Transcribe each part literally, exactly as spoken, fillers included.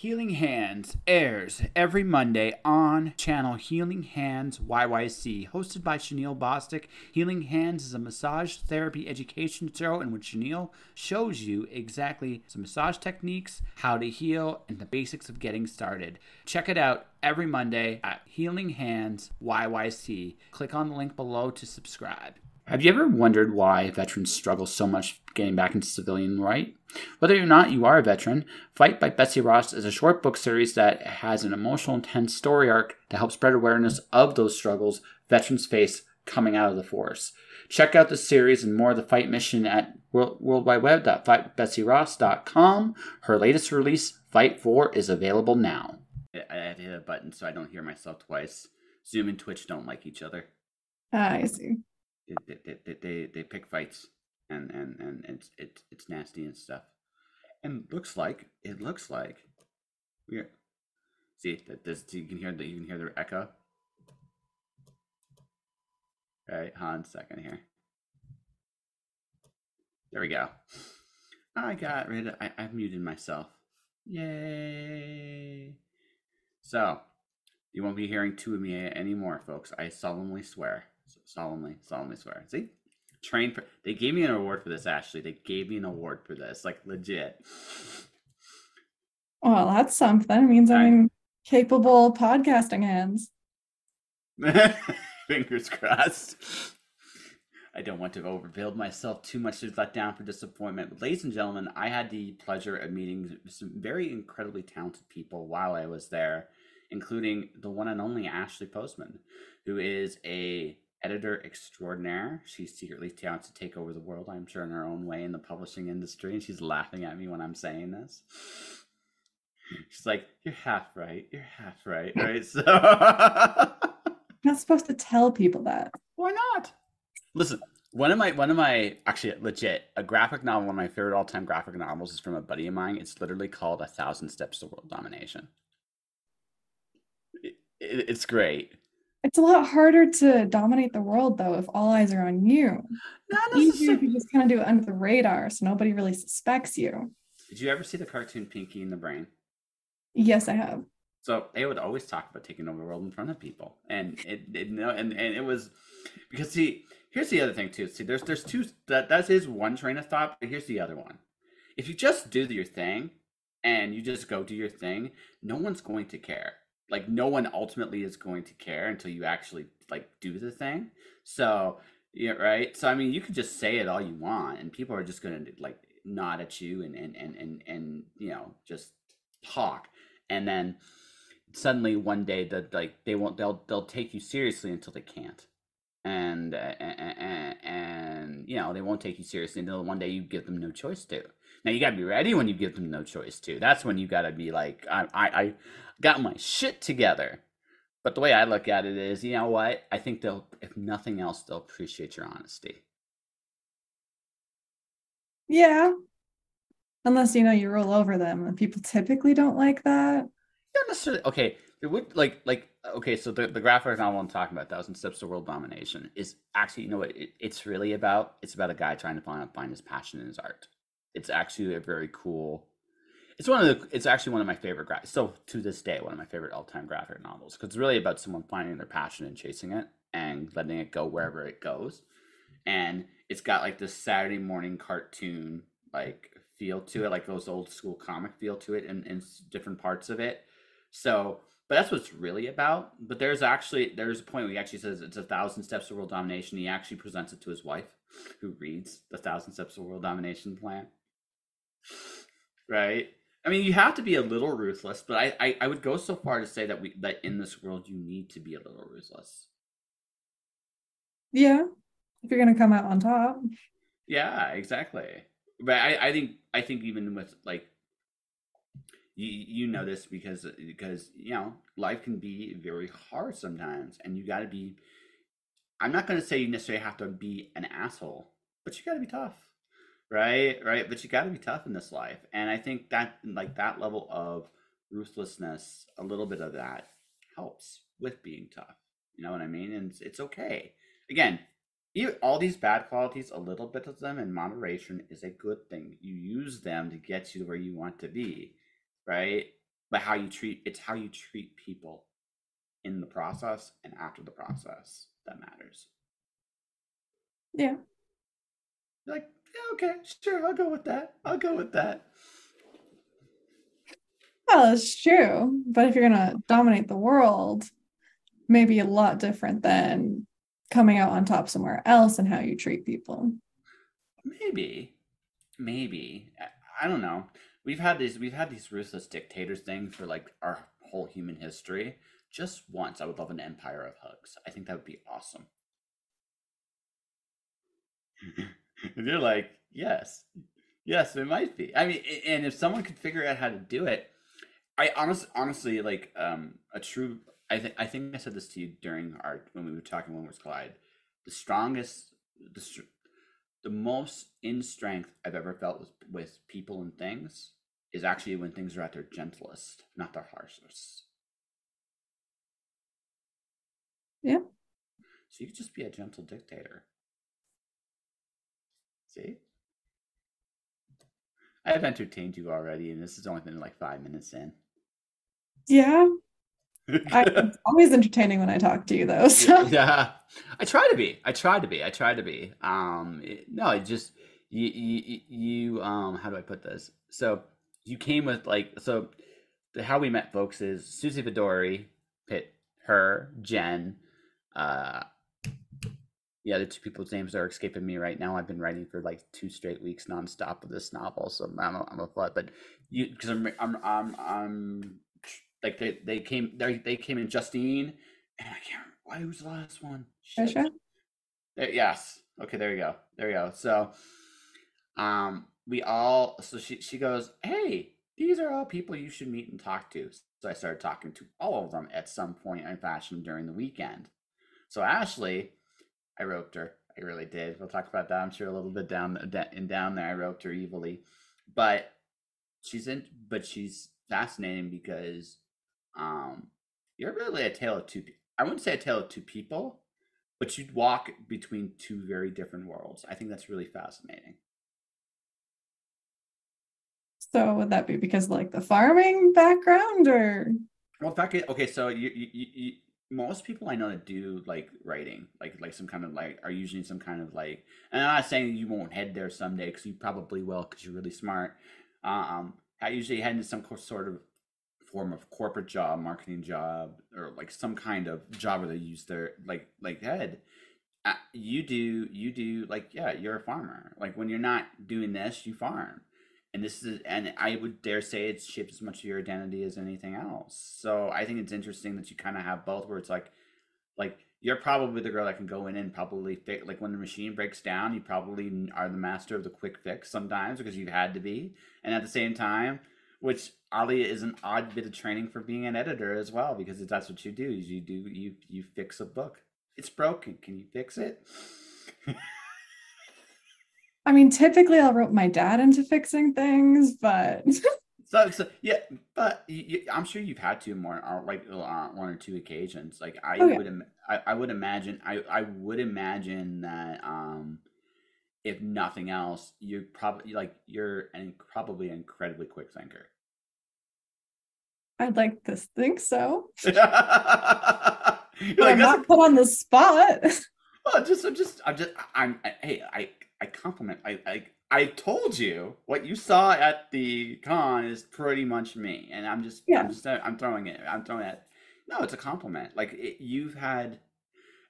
Healing Hands airs every Monday on channel Healing Hands Y Y C, hosted by Chenille Bostick. Healing Hands is a massage therapy education show in which Chenille shows you exactly some massage techniques, how to heal, and the basics of getting started. Check it out every Monday at Healing Hands Y Y C. Click on the link below to subscribe. Have you ever wondered why veterans struggle so much getting back into civilian life? Whether or not you are a veteran, Fight by Betsy Ross is a short book series that has an emotional, intense story arc that helps spread awareness of those struggles veterans face coming out of the force. Check out the series and more of the Fight mission at world wide web dot fight betsy ross dot com. Her latest release, Fight four, is available now. I had to hit a button so I don't hear myself twice. Zoom and Twitch don't like each other. Ah, I see. They, they, they, they pick fights and, and, and it's, it's, it's nasty and stuff. And looks like, it looks like we're, see that this, you can hear the, you can hear the echo. All right. Hold on a second here. There we go. I got rid of, I, I've muted myself. Yay. So you won't be hearing two of me anymore, folks. I solemnly swear. Solemnly, solemnly swear. See? Train for, they gave me an award for this, Ashley. They gave me an award for this. Like, legit. Well, that's something. It means I'm in capable podcasting hands. Fingers crossed. I don't want to overbuild myself too much to let down for disappointment. But ladies and gentlemen, I had the pleasure of meeting some very incredibly talented people while I was there, including the one and only Ashley Postman, who is a editor extraordinaire. She's secretly out to take over the world, I'm sure, in her own way in the publishing industry. And she's laughing at me when I'm saying this. She's like, you're half right. You're half right. Right. So you're not supposed to tell people that. Why not? Listen, one of my, one of my, actually legit, a graphic novel, one of my favorite all time graphic novels is from a buddy of mine. It's literally called A Thousand Steps to World Domination. It, it, it's great. It's a lot harder to dominate the world, though, if all eyes are on you. Not easier if you just kind of do it under the radar, so nobody really suspects you. Did you ever see the cartoon Pinky and the Brain? Yes, I have. So they would always talk about taking over the world in front of people, and it, it no, and, and it was because see, here's the other thing too. See, there's there's two that that is one train of thought, but here's the other one. If you just do your thing, and you just go do your thing, no one's going to care. Like, no one ultimately is going to care until you actually, like, do the thing. So, yeah, right? So, I mean, you could just say it all you want, and people are just going to, like, nod at you and, and, and, and, and, you know, just talk. And then suddenly one day, the, like, they won't, they'll, they'll take you seriously until they can't. And, uh, and, and, you know, they won't take you seriously until one day you give them no choice to. Now, you got to be ready when you give them no choice to. That's when you got to be like, I, I, I got my shit together. But the way I look at it is, you know what? I think they'll, if nothing else, they'll appreciate your honesty. Yeah. Unless, you know, you roll over them, and people typically don't like that. Not necessarily. Okay. It would like, like, okay. So the, the graphic novel I'm talking about, Thousand Steps to World Domination, is actually, you know what it, it's really about? It's about a guy trying to find, find his passion in his art. It's actually a very cool, it's one of the, it's actually one of my favorite, gra- so to this day, one of my favorite all-time graphic novels, because it's really about someone finding their passion and chasing it and letting it go wherever it goes. And it's got like this Saturday morning cartoon, like feel to it, like those old school comic feel to it in, in different parts of it. So, but that's what it's really about. But there's actually, there's a point where he actually says it's a thousand steps to world domination. He actually presents it to his wife, who reads the Thousand Steps to World Domination plan. Right? I mean, you have to be a little ruthless, but I, I, I would go so far to say that we that in this world you need to be a little ruthless. Yeah, if you're gonna come out on top. Yeah, exactly. But I, I think I think even with like you you know this because because you know life can be very hard sometimes, and you got to be. I'm not gonna say you necessarily have to be an asshole, but you got to be tough. Right, right, but you got to be tough in this life, and I think that like that level of ruthlessness, a little bit of that helps with being tough. You know what I mean? And it's, it's okay. Again, you, all these bad qualities, a little bit of them in moderation is a good thing. You use them to get you where you want to be, right? but how you treat, it's how you treat people in the process and after the process that matters. Yeah. You're like, yeah, okay, sure, I'll go with that. I'll go with that. Well, it's true. But if you're going to dominate the world, maybe a lot different than coming out on top somewhere else and how you treat people. Maybe. Maybe. I don't know. We've had these we've had these ruthless dictators thing for like our whole human history. Just once, I would love an empire of hugs. I think that would be awesome. And you're like, yes. Yes, it might be. I mean, and if someone could figure out how to do it, I honest, honestly, like, um, a true, I think, I think I said this to you during our, when we were talking, when it was Clyde, the strongest, the str- the most in strength I've ever felt with, with people and things is actually when things are at their gentlest, not their harshest. Yeah. So you could just be a gentle dictator. See? I've entertained you already, and this has only been like five minutes in. Yeah. I'm always entertaining when I talk to you, though. So. Yeah. I try to be. I try to be. I try to be. Um, it, no, it just, you, you, you, um, how do I put this? So you came with like, so the, how we met folks is Susie Vidori, Pitt, her, Jen, uh, yeah, the two people's names are escaping me right now. I've been writing for like two straight weeks nonstop of this novel, so I'm a, I'm a flood. But you, because I'm, I'm, I'm, I'm, like they, they came, they, they came in Justine, and I can't remember why was the last one. Trisha. Yes. Okay. There we go. There we go. So, um, we all. So she, she goes, hey, these are all people you should meet and talk to. So I started talking to all of them at some point in fashion during the weekend. So Ashley. I roped her. I really did. We'll talk about that, I'm sure, a little bit down and down there. I roped her evilly, but she's in. But she's fascinating because um, you're really a tale of two. I wouldn't say a tale of two people, but you'd walk between two very different worlds. I think that's really fascinating. So would that be because like the farming background, or? Well, in fact, okay. So you you. you, you most people I know that do like writing, like like some kind of like are usually some kind of like, and I'm not saying you won't head there someday because you probably will because you're really smart. Um, I usually head into some sort of form of corporate job, marketing job, or like some kind of job where they use their like like head. Uh, you do you do like yeah, you're a farmer. Like when you're not doing this, you farm, and this is and I would dare say it shapes as much of your identity as anything else. So I think it's interesting that you kind of have both, where it's like, like you're probably the girl that can go in and probably fix, like when the machine breaks down, you probably are the master of the quick fix sometimes because you've had to be, and at the same time, which oddly is an odd bit of training for being an editor as well, because that's what you do is you do you you fix a book. It's broken. Can you fix it? I mean, typically I'll rope my dad into fixing things, but so, so yeah. But you, you, I'm sure you've had to more, or like uh, one or two occasions. Like I oh, yeah. would, Im- I, I would imagine, I, I would imagine that um, if nothing else, you're probably like you're an probably incredibly quick thinker. I'd like to think so. You're like, I'm not a- put on the spot. Well, just, I'm just, I'm just, I'm. I, hey, I. I compliment, I, I I told you what you saw at the con is pretty much me. And I'm just, yeah. I'm just, I'm throwing it, I'm throwing it. No, it's a compliment. Like it, you've had,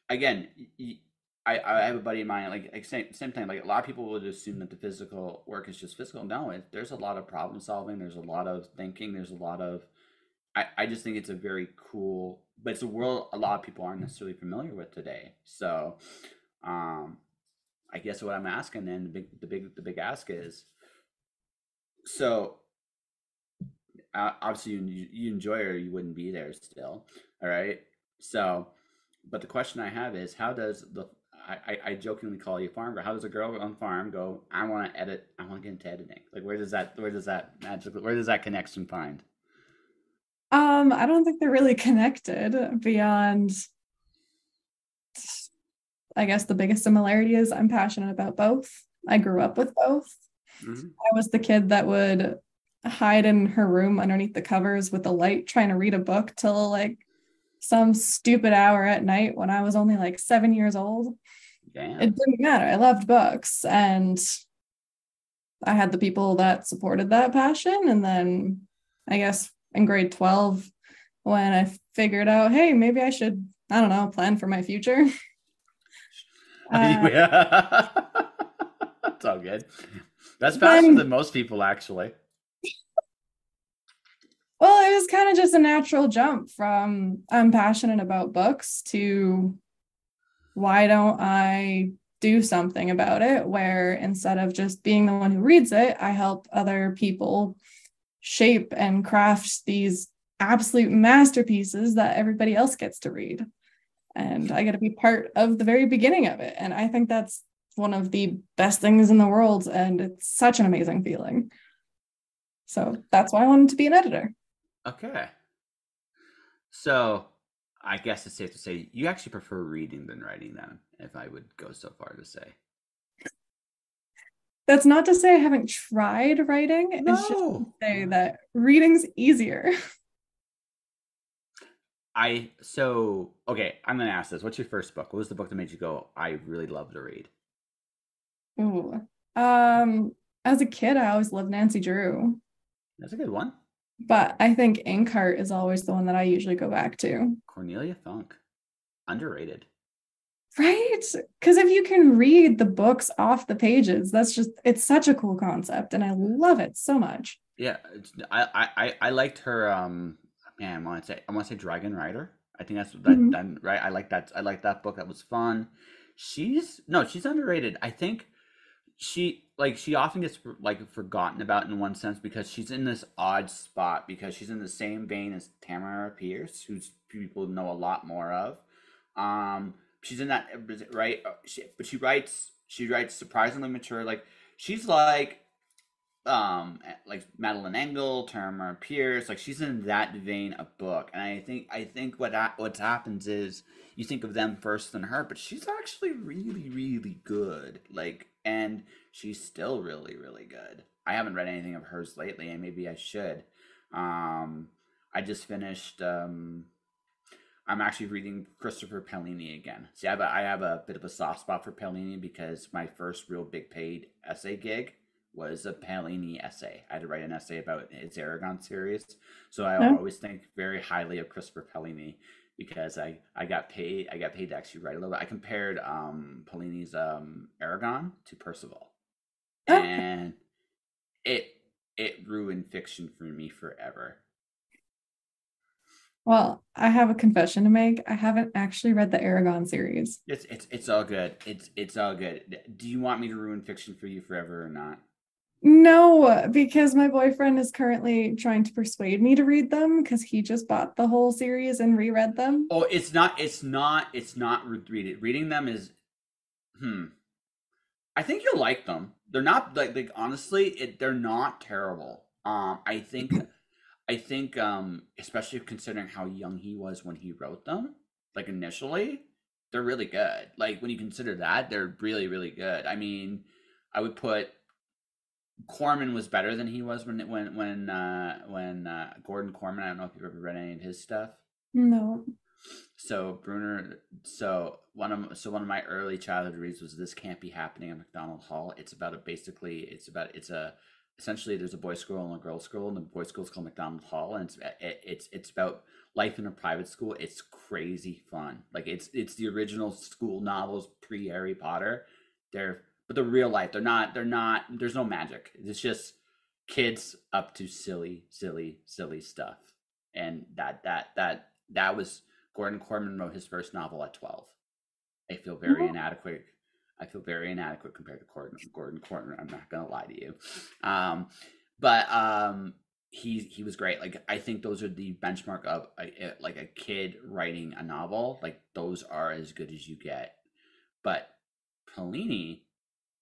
again, you, I, I have a buddy of mine, like, like same, same thing. Like a lot of people would assume that the physical work is just physical. No, it, there's a lot of problem solving. There's a lot of thinking. There's a lot of, I, I just think it's a very cool, but it's a world a lot of people aren't necessarily familiar with today. So, um, I guess what I'm asking then, the big, the big, the big ask is, so uh, obviously you, you enjoy it or you wouldn't be there still. All right. So, but the question I have is, how does the, I, I jokingly call you farm girl. How does a girl on farm go, I want to edit, I want to get into editing. Like, where does that, where does that magical, where does that connection find? Um, I don't think they're really connected beyond, I guess the biggest similarity is I'm passionate about both. I grew up with both. Mm-hmm. I was the kid that would hide in her room underneath the covers with the light trying to read a book till like some stupid hour at night when I was only like seven years old. Damn. It didn't matter. I loved books, and I had the people that supported that passion. And then I guess in grade twelve, when I figured out, hey, maybe I should, I don't know, plan for my future. uh, That's all good. That's faster then, than most people, actually. Well, it was kind of just a natural jump from I'm passionate about books to why don't I do something about it, where instead of just being the one who reads it, I help other people shape and craft these absolute masterpieces that everybody else gets to read. And I get to be part of the very beginning of it. And I think that's one of the best things in the world. And it's such an amazing feeling. So that's why I wanted to be an editor. Okay. So I guess it's safe to say you actually prefer reading than writing them, if I would go so far to say. That's not to say I haven't tried writing. No. It's just to say that reading's easier. I, so, okay, I'm going to ask this. What's your first book? What was the book that made you go, I really love to read? Ooh. Um, as a kid, I always loved Nancy Drew. That's a good one. But I think Inkheart is always the one that I usually go back to. Cornelia Funke. Underrated. Right? Because if you can read the books off the pages, that's just, it's such a cool concept. And I love it so much. Yeah. I I, I liked her, um, man, I want to say, I want to say Dragon Rider. I think that's, that, mm-hmm. that, right? I like that. I like that book. That was fun. She's, no, she's underrated. I think she, like, she often gets like forgotten about in one sense because she's in this odd spot because she's in the same vein as Tamara Pierce, who people know a lot more of. Um, she's in that, right? She, but she writes, she writes surprisingly mature. Like she's like, um, like Madeleine L'Engle, Tamara Pierce. Like she's in that vein of book. And I think, I think what, I, what happens is you think of them first than her, but she's actually really, really good. Like, and she's still really, really good. I haven't read anything of hers lately, and maybe I should. Um, I just finished. Um, I'm actually reading Christopher Paolini again. See, I have, a, I have a bit of a soft spot for Paolini because my first real big paid essay gig was a Paolini essay. I had to write an essay about his Eragon series. So I oh. always think very highly of Christopher Paolini because I, I got paid I got paid to actually write a little bit. I compared um, Paolini's um, Eragon to Percival. And it it ruined fiction for me forever. Well, I have a confession to make. I haven't actually read the Eragon series. It's it's it's all good. It's it's all good. Do you want me to ruin fiction for you forever or not? No, because my boyfriend is currently trying to persuade me to read them because he just bought the whole series and reread them. Oh, it's not. It's not. It's not. Read it. Reading them is. Hmm. I think you'll like them. They're not like, like honestly, it, they're not terrible. Um, I think, I think, um, especially considering how young he was when he wrote them, like initially, they're really good. Like when you consider that, they're really, really good. I mean, I would put Korman was better than he was when when when uh, when uh, Gordon Korman. I don't know if you've ever read any of his stuff. No. So Bruner, so one of so one of my early childhood reads was This Can't Be Happening at McDonald Hall. It's about a basically it's about it's a essentially there's a boys' school and a girls' school, and the boys' school is called McDonald Hall, and it's it, it's it's about life in a private school. It's crazy fun. Like it's it's the original school novels pre Harry Potter. They're but they're real life. They're not they're not there's no magic. It's just kids up to silly silly silly stuff, and that that that that was. Gordon Korman wrote his first novel at twelve. I feel very mm-hmm. inadequate. I feel very inadequate compared to Gordon, Gordon Korman. I'm not going to lie to you. Um, but um, he he was great. Like I think those are the benchmark of a, like a kid writing a novel. Like those are as good as you get. But Paolini,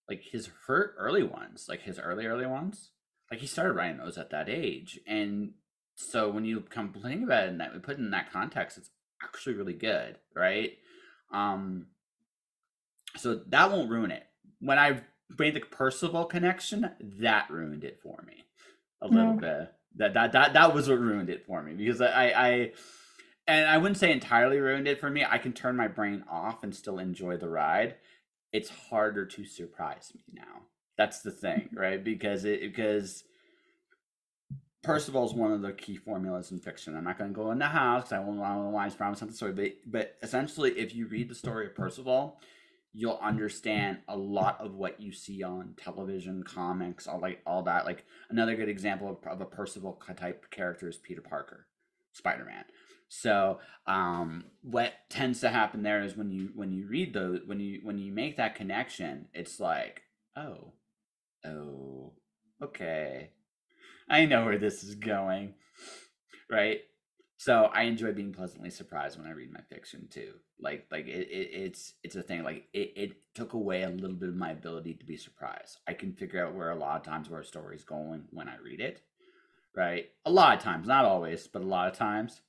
like his her early ones, like his early, early ones, like he started writing those at that age. And so when you come think about it and that we put it in that context, it's actually really good, right? Um so that won't ruin it. When I made the Percival connection, that ruined it for me. a little no. bit. That, that that that was what ruined it for me, because I, I and I wouldn't say entirely ruined it for me. I can turn my brain off and still enjoy the ride. It's harder to surprise me now. That's the thing, right? Because it because Percival is one of the key formulas in fiction. I'm not going to go in the house because I won't want to wise promise on the story. But but essentially, if you read the story of Percival, you'll understand a lot of what you see on television, comics, all like all that. Like another good example of, of a Percival type character is Peter Parker, Spider-Man. So um, what tends to happen there is when you when you read those when you when you make that connection, it's like oh, oh, okay, I know where this is going, right? So I enjoy being pleasantly surprised when I read my fiction too. Like, like it, it it's it's a thing. Like it, it took away a little bit of my ability to be surprised. I can figure out where a lot of times where a story's going when I read it, right? A lot of times, not always, but a lot of times,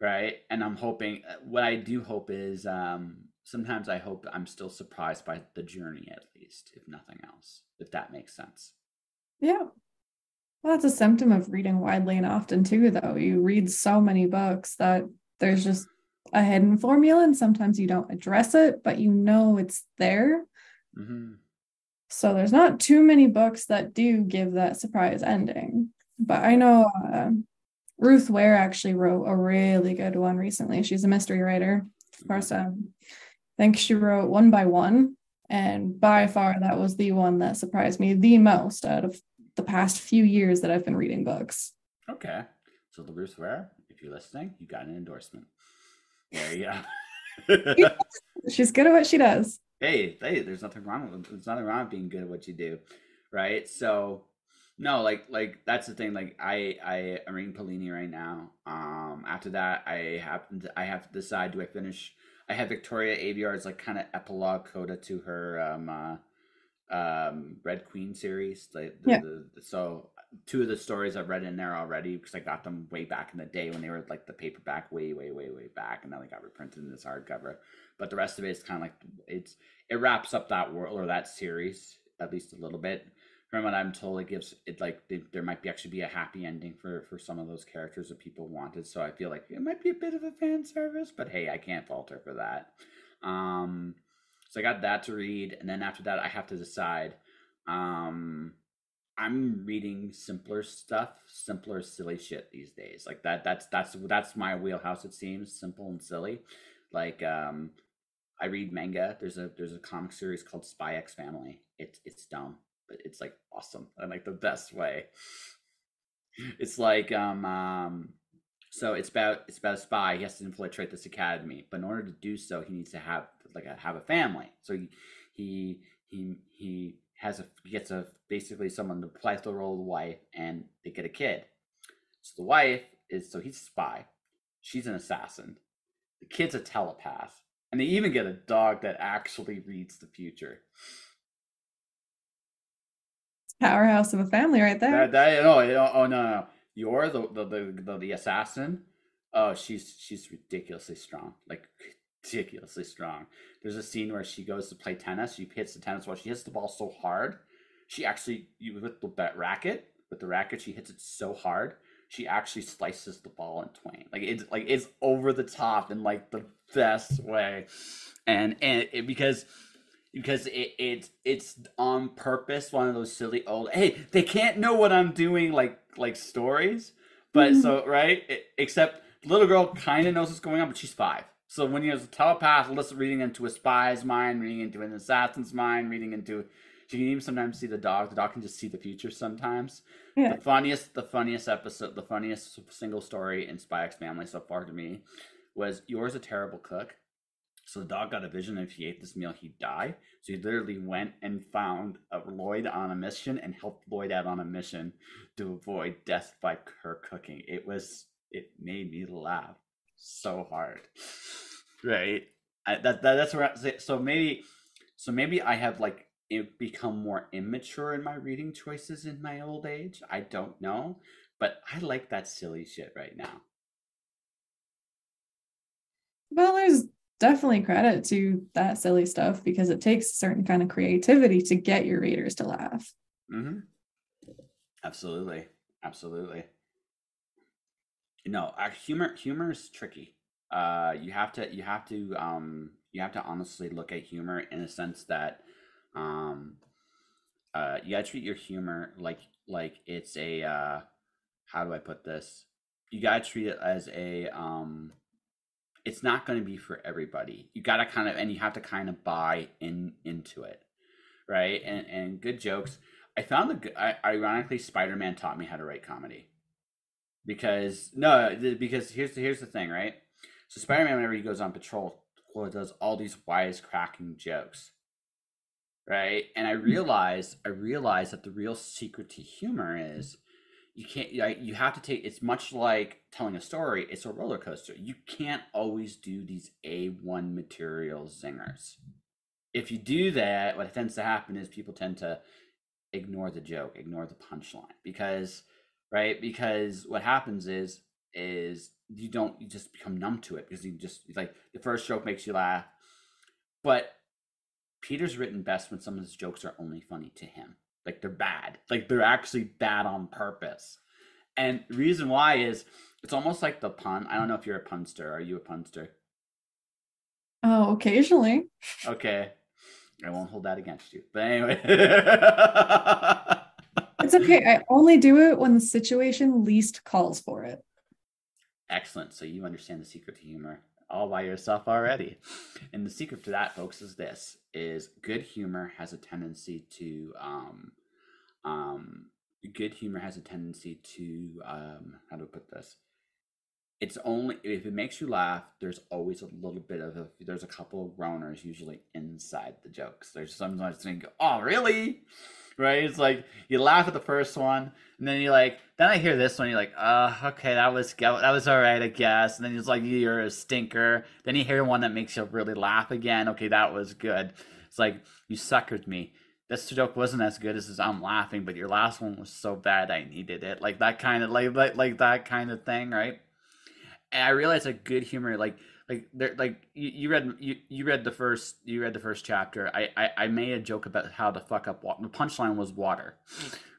right? And I'm hoping. What I do hope is um, sometimes I hope I'm still surprised by the journey, at least, if nothing else. If that makes sense. Yeah. Well, that's a symptom of reading widely and often too, though. You read so many books that there's just a hidden formula, and sometimes you don't address it, but you know it's there. Mm-hmm. So there's not too many books that do give that surprise ending. But I know uh, Ruth Ware actually wrote a really good one recently. She's a mystery writer. Of course, um, I think she wrote One by One, and by far that was the one that surprised me the most out of the past few years that I've been reading books. Okay. So Ruth Ware, if you're listening, you got an endorsement. There you go. She's good at what she does. Hey, hey, there's nothing wrong with there's nothing wrong with being good at what you do. Right. So no, like like that's the thing. Like I I am reading Paolini right now. Um after that I happen to I have to decide, do I finish I have Victoria Aveyard's like kind of epilogue coda to her um uh um Red Queen series, like the, yeah. the, the, so two of the stories I've read in there already, because I got them way back in the day when they were like the paperback way way way way back, and then they got reprinted in this hardcover. But the rest of it is kind of like it's it wraps up that world or that series at least a little bit. From what I'm told, it gives it like they, there might be actually be a happy ending for for some of those characters that people wanted, so I feel like it might be a bit of a fan service, but hey, I can't falter for that. um So I got that to read, and then after that, I have to decide. Um, I'm reading simpler stuff, simpler, silly shit these days. Like that. That's that's that's my wheelhouse. It seems simple and silly. Like um, I read manga. There's a there's a comic series called Spy X Family. It's it's dumb, but it's like awesome in like the best way. It's like um um. So it's about it's about a spy. He has to infiltrate this academy, but in order to do so, he needs to have like a, have a family. So he he he, he has a he gets a basically someone to play the role of the wife, and they get a kid. So the wife is so he's a spy, she's an assassin, the kid's a telepath, and they even get a dog that actually reads the future. Powerhouse of a family, right there. That, that, oh, oh no no. You're the the, the the the assassin. Oh, she's she's ridiculously strong, like ridiculously strong. There's a scene where she goes to play tennis. She hits the tennis ball. She hits the ball so hard, she actually you with the racket with the racket she hits it so hard she actually slices the ball in twain. Like it's like it's over the top in like the best way, and and it, because. Because it, it it's on purpose, one of those silly old, hey, they can't know what I'm doing, like like stories. But mm-hmm. so, right? It, except the little girl kind of knows what's going on, but she's five. So when you're a telepath, listen, reading into a spy's mind, reading into an assassin's mind, reading into, she can even sometimes see the dog. The dog can just see the future sometimes. Yeah. The funniest, the funniest episode, the funniest single story in Spy X Family so far to me was, yours a terrible cook. So the dog got a vision, if he ate this meal, he'd die. So he literally went and found a Lloyd on a mission and helped Lloyd out on a mission to avoid death by her cooking. It was, it made me laugh so hard, right? I, that, that that's where I, so maybe so maybe I have like it become more immature in my reading choices in my old age. I don't know, but I like that silly shit right now. Well, there's definitely credit to that silly stuff, because it takes a certain kind of creativity to get your readers to laugh. Mm-hmm. Absolutely. Absolutely. No, humor humor is tricky. Uh, you have to you have to um you have to honestly look at humor in a sense that um uh you gotta treat your humor like like it's a uh how do I put this? You gotta treat it as a um it's not going to be for everybody. You gotta kind of and you have to kind of buy in into it, right? And and good jokes. I found the I, ironically Spider-Man taught me how to write comedy. Because no, because here's the, here's the thing, right? So Spider-Man, whenever he goes on patrol, well, does all these wisecracking jokes, right? And I realized I realized that the real secret to humor is you can't you have to take. It's much like telling a story. It's a roller coaster. You can't always do these A one material zingers. If you do that, what tends to happen is people tend to ignore the joke, ignore the punchline, because. Right, because what happens is is you don't you just become numb to it because you just like the first joke makes you laugh, but Peter's written best when some of his jokes are only funny to him, like they're bad, like they're actually bad on purpose. And the reason why is it's almost like the pun. I don't know if you're a punster. Are you a punster? Oh, occasionally. Okay, I won't hold that against you. But anyway. It's okay. I only do it when the situation least calls for it. Excellent. So you understand the secret to humor all by yourself already. And the secret to that, folks, is this, is good humor has a tendency to, um, um, good humor has a tendency to, um, how do I put this? It's only, if it makes you laugh, there's always a little bit of, a, there's a couple of groaners usually inside the jokes. There's sometimes think, oh, really? Right? It's like you laugh at the first one and then you're like, then I hear this one. You're like, uh, okay, that was, that was all right, I guess. And then it's like, you're a stinker. Then you hear one that makes you really laugh again. Okay, that was good. It's like, you suckered me. This joke wasn't as good as this, I'm laughing, but your last one was so bad I needed it. Like that kind of, like, like, like that kind of thing. Right. And I realized that good humor, like, Like there, like you, you read you, you read the first you read the first chapter. I, I, I made a joke about how to fuck up water. The punchline was water,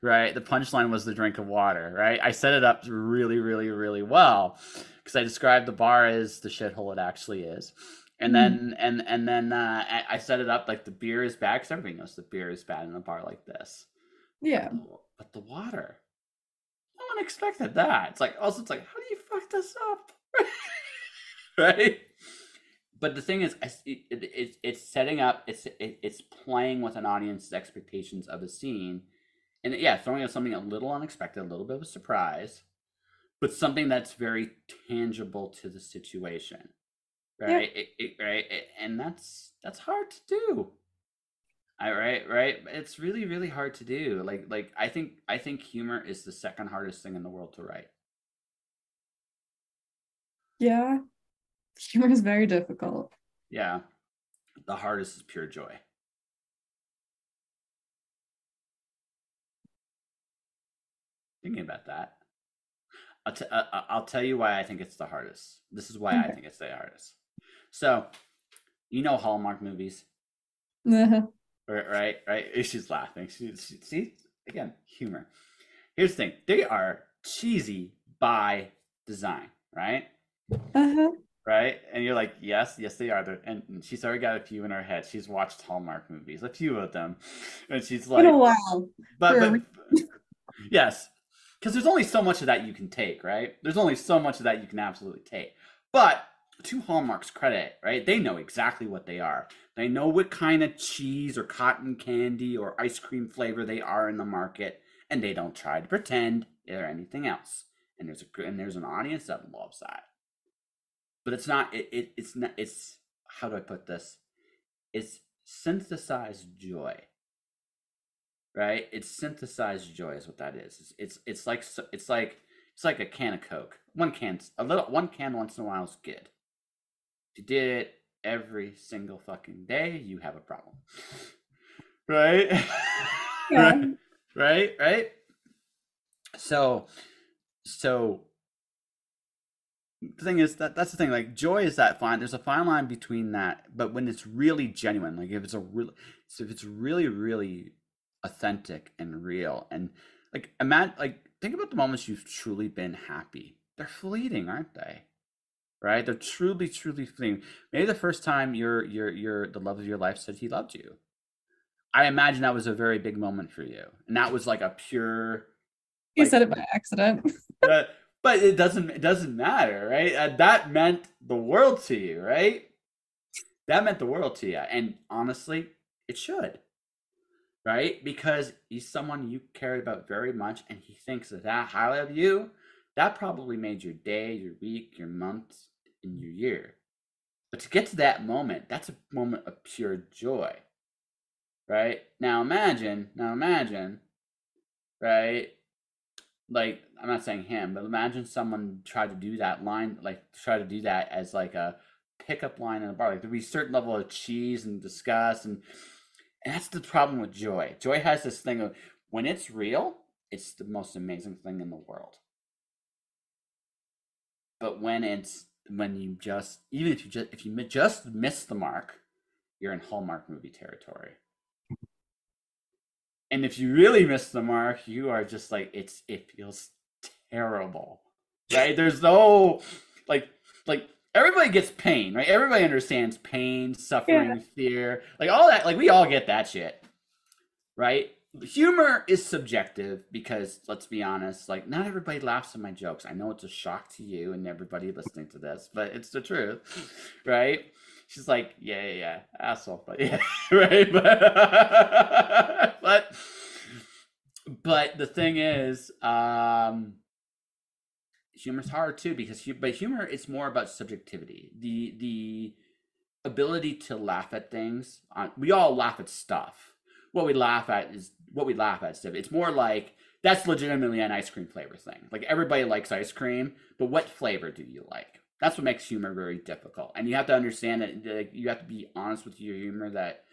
right? The punchline was the drink of water, right? I set it up really, really, really well because I described the bar as the shithole it actually is, and mm-hmm. then and and then uh, I, I set it up like the beer is bad because everybody knows the beer is bad in a bar like this. Yeah, but the, but the water, no one expected that. It's like also it's like how do you fuck this up? Right, but the thing is, it, it, it, it's setting up. It's it, it's playing with an audience's expectations of a scene, and yeah, throwing out something a little unexpected, a little bit of a surprise, but something that's very tangible to the situation, right? Yeah. It, it, right, it, and that's that's hard to do. All right, right. It's really, really hard to do. Like, like I think I think humor is the second hardest thing in the world to write. Yeah. Humor is very difficult. Yeah. The hardest is pure joy. Thinking about that, I'll, t- I'll tell you why I think it's the hardest. This is why okay. I think it's the hardest. So, you know Hallmark movies. right, right, right. She's laughing. She, she, see? Again, humor. Here's the thing. They are cheesy by design, right? Uh-huh. Right? And you're like, yes, yes, they are. And she's already got a few in her head. She's watched Hallmark movies, a few of them. And she's like, been a while. But, but, but yes, because there's only so much of that you can take, right? There's only so much of that you can absolutely take. But to Hallmark's credit, right? They know exactly what they are. They know what kind of cheese or cotton candy or ice cream flavor they are in the market. And they don't try to pretend they're anything else. And there's a, and there's an audience that loves that. But it's not, it, it, it's not, it's, how do I put this? It's synthesized joy, right? It's synthesized joy is what that is. It's, it's, it's like, it's like, it's like a can of Coke. One can, a little, one can once in a while is good. If you did it every single fucking day, you have a problem. Right? Yeah. Right? Right? Right? So, so, the thing is that that's the thing, like joy is that fine. There's a fine line between that, but when it's really genuine, like if it's a real, so if it's really, really authentic and real, and like imagine, like think about the moments you've truly been happy. They're fleeting, aren't they? Right? They're truly, truly fleeting. Maybe the first time your your your the love of your life said he loved you. I imagine that was a very big moment for you, and that was like a pure. You like, said it by accident. but, but it doesn't it doesn't matter, right? Uh, that meant the world to you, right? That meant the world to you, and honestly, it should. Right? Because he's someone you cared about very much, and he thinks that, that highly of you. That probably made your day, your week, your month, and your year. But to get to that moment, that's a moment of pure joy. Right? Now imagine, now imagine, right? Like, I'm not saying him, but imagine someone tried to do that line, like try to do that as like a pickup line in a bar. Like there'd be a certain level of cheese and disgust and And that's the problem with joy. Joy has this thing of, when it's real, it's the most amazing thing in the world. But when it's, when you just, even if you just, if you just miss the mark, you're in Hallmark movie territory. And if you really miss the mark, you are just like, it's, it feels terrible, right? There's no, like, like, everybody gets pain, right? Everybody understands pain, suffering, yeah. fear, like all that. Like we all get that shit, right? Humor is subjective because, let's be honest, like not everybody laughs at my jokes. I know it's a shock to you and everybody listening to this, but it's the truth, right? She's like, yeah, yeah, yeah, asshole, but yeah, right? But, but, but the thing is, um, humor's hard too, because but humor it's more about subjectivity, the the ability to laugh at things. We all laugh at stuff. What we laugh at is what we laugh at. Stuff. It's more like that's legitimately an ice cream flavor thing. Like everybody likes ice cream, but what flavor do you like? That's what makes humor very difficult. And you have to understand that, that you have to be honest with your humor. That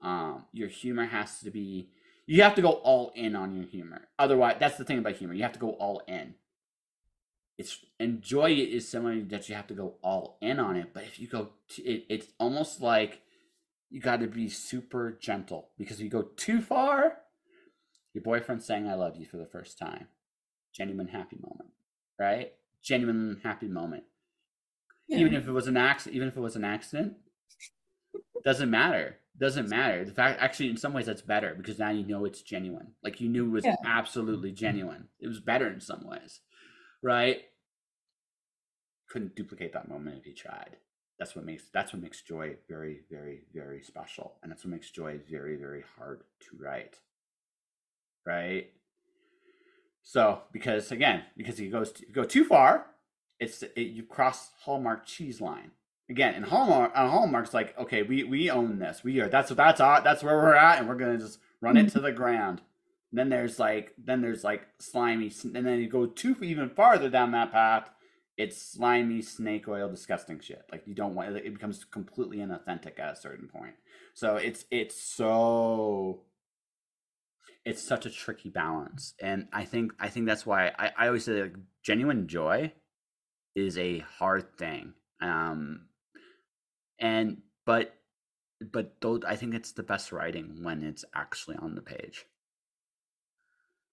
um, your humor has to be. You have to go all in on your humor. Otherwise, that's the thing about humor. You have to go all in. It's and joy is something that you have to go all in on it. But if you go, to, it, it's almost like you got to be super gentle, because if you go too far, your boyfriend saying "I love you" for the first time, genuine happy moment, right? Genuine happy moment. Yeah. Even if it was an accident, even if it was an accident, doesn't matter. Doesn't matter. The fact, actually, in some ways, that's better, because now you know it's genuine. Like you knew it was yeah. absolutely genuine. It was better in some ways. Right? Couldn't duplicate that moment if you tried. That's what makes that's what makes joy very, very, very special. And that's what makes joy very, very hard to write. Right? So, because again, because he goes to, if you go too far, it's it, you cross Hallmark cheese line. Again, in Hallmark on Hallmark's like, okay, we we own this. We are that's that's that's where we're at, and we're gonna just run it to the ground. Then there's like, then there's like slimy, and then you go too even farther down that path, it's slimy snake oil, disgusting shit. Like you don't want, it becomes completely inauthentic at a certain point. So it's, it's so, it's such a tricky balance. And I think, I think that's why I, I always say like genuine joy is a hard thing. Um, and, but, but though I think it's the best writing when it's actually on the page.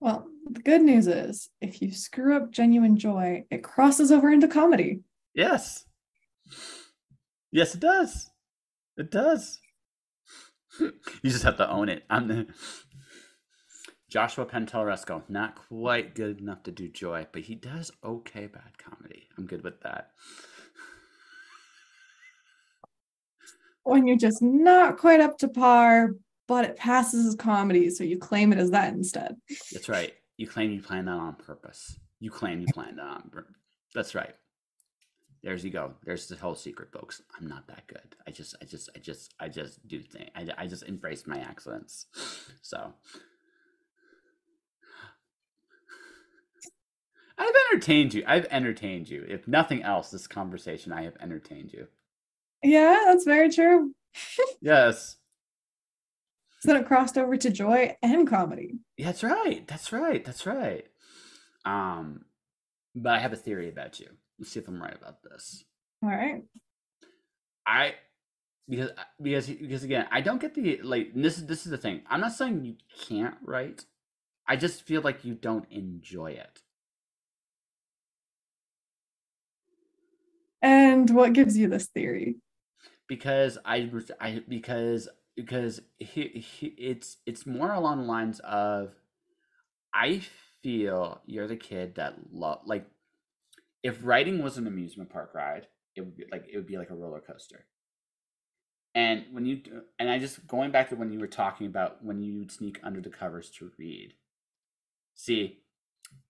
Well, the good news is if you screw up genuine joy, it crosses over into comedy. Yes. Yes, it does. It does. You just have to own it. I'm the Joshua Pantelresco. Not quite good enough to do joy, but he does okay bad comedy. I'm good with that. When you're just not quite up to par, but it passes as comedy, so you claim it as that instead. That's right. You claim you planned that on purpose. You claim you planned that on purpose. That's right. There's you go. There's the whole secret, folks. I'm not that good. I just, I just, I just, I just do things. I, I just embrace my accidents. So. I've entertained you. I've entertained you. If nothing else, this conversation, I have entertained you. Yeah, that's very true. Yes. So then it crossed over to joy and comedy. Yeah, that's right. That's right. That's right. Um, but I have a theory about you. Let's see if I'm right about this. All right. I because because because again, I don't get the like. This is this is the thing. I'm not saying you can't write. I just feel like you don't enjoy it. And what gives you this theory? Because I, I because because he, he, it's it's more along the lines of, I feel you're the kid that lo- like if riding was an amusement park ride, it would be like it would be like a roller coaster. And when you and I just going back to when you were talking about when you sneak under the covers to read. See,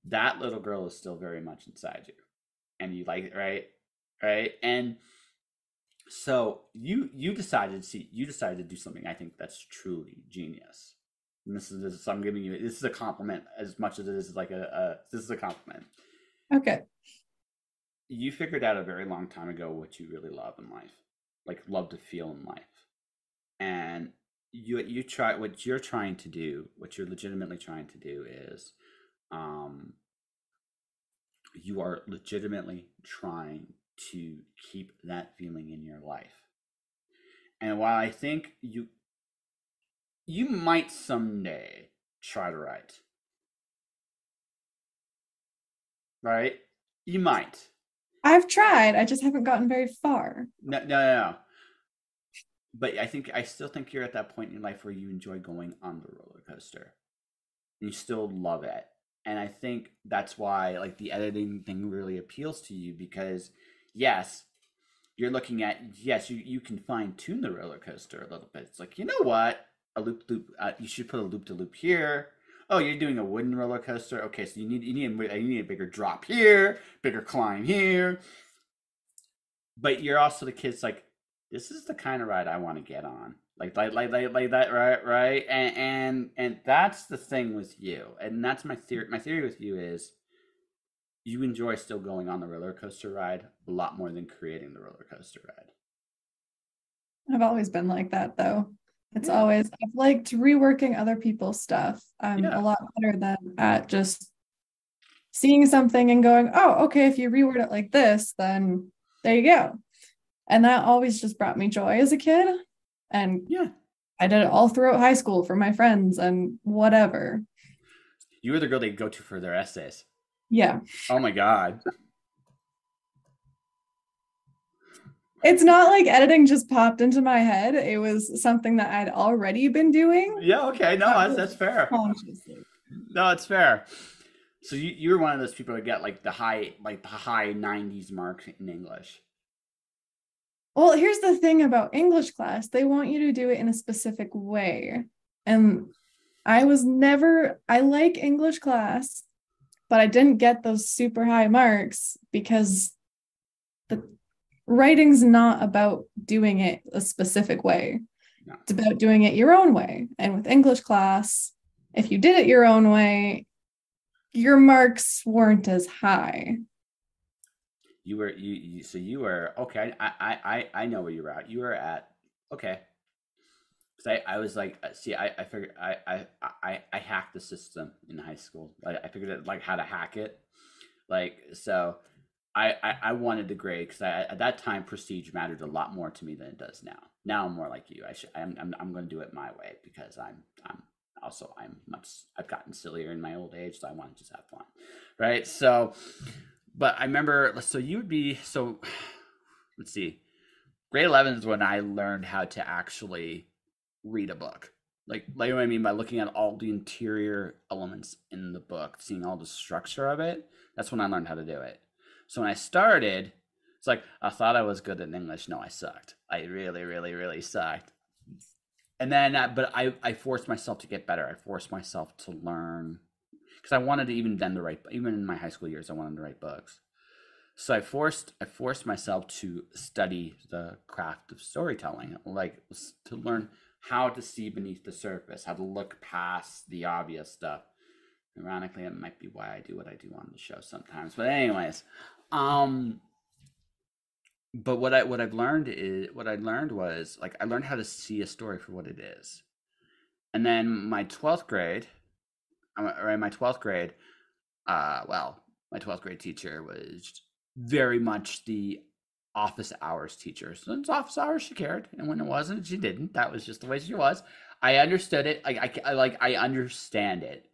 that little girl is still very much inside you, and you like it, right? Right. And so you you decided to see you decided to do something I think that's truly genius. And this is this I'm giving you this is a compliment as much as it is like a, a this is a compliment. Okay. You figured out a very long time ago what you really love in life, like love to feel in life. And you you try what you're trying to do, what you're legitimately trying to do is um you are legitimately trying to keep that feeling in your life. And while I think you you might someday try to write, right? You might. I've tried. I just haven't gotten very far. No, no, no. But I think I still think you're at that point in your life where you enjoy going on the roller coaster. You still love it. And I think that's why like the editing thing really appeals to you, because yes, you're looking at, yes, you, you can fine tune the roller coaster a little bit. It's like, you know what? A loop loop, uh, you should put a loop to loop here. Oh, you're doing a wooden roller coaster. Okay, so you need you need a, you need a bigger drop here, bigger climb here. But you're also the kid's like, this is the kind of ride I want to get on. Like like like like, like that, right? Right? And, and and that's the thing with you. And that's my theory. My theory with you is you enjoy still going on the roller coaster ride a lot more than creating the roller coaster ride. I've always been like that, though. It's yeah. always, I've liked reworking other people's stuff. I'm yeah. a lot better than at just seeing something and going, oh, okay, if you reword it like this, then there you go. And that always just brought me joy as a kid. And yeah, I did it all throughout high school for my friends and whatever. You were the girl they'd go to for their essays. Yeah. Oh my God. It's not like editing just popped into my head. It was something that I'd already been doing. Yeah. Okay. No, that's, that's fair. No, it's fair. So you, you were one of those people that got like the high, like the high nineties marks in English. Well, here's the thing about English class. They want you to do it in a specific way. And I was never, I like English class, but I didn't get those super high marks because the writing's not about doing it a specific way. No. It's about doing it your own way. And with English class, if you did it your own way, your marks weren't as high. You were, you, you so you were, okay, I, I, I know where you were at. You were at, okay. Because I, I was like, see, I, I figured, I, I, I, I hacked the system in high school. Like, I figured out like how to hack it. Like, so I, I, I wanted the grade because at that time prestige mattered a lot more to me than it does now. Now I'm more like you. I should, I'm, I'm, I'm going to do it my way because I'm, I'm also, I'm much, I've gotten sillier in my old age. So I want to just have fun. Right. So, but I remember, so you would be, so let's see, grade eleven is when I learned how to actually read a book. Like, like what I mean by looking at all the interior elements in the book, seeing all the structure of it. That's when I learned how to do it. So when I started, it's like, I thought I was good in English. No, I sucked. I really, really, really sucked. And then, uh, but I, I forced myself to get better. I forced myself to learn because I wanted to even then to write, even in my high school years, I wanted to write books. So I forced, I forced myself to study the craft of storytelling, like to learn how to see beneath the surface, how to look past the obvious stuff. Ironically, it might be why I do what I do on the show sometimes. But anyways, um, but what I what I've learned is what I learned was like I learned how to see a story for what it is. And then my twelfth grade, or my twelfth grade, uh, well, my twelfth grade teacher was very much the office hours teacher. So it's office hours, she cared, and when it wasn't, she didn't. That was just the way she was. I understood it. I, I, I like I understand it.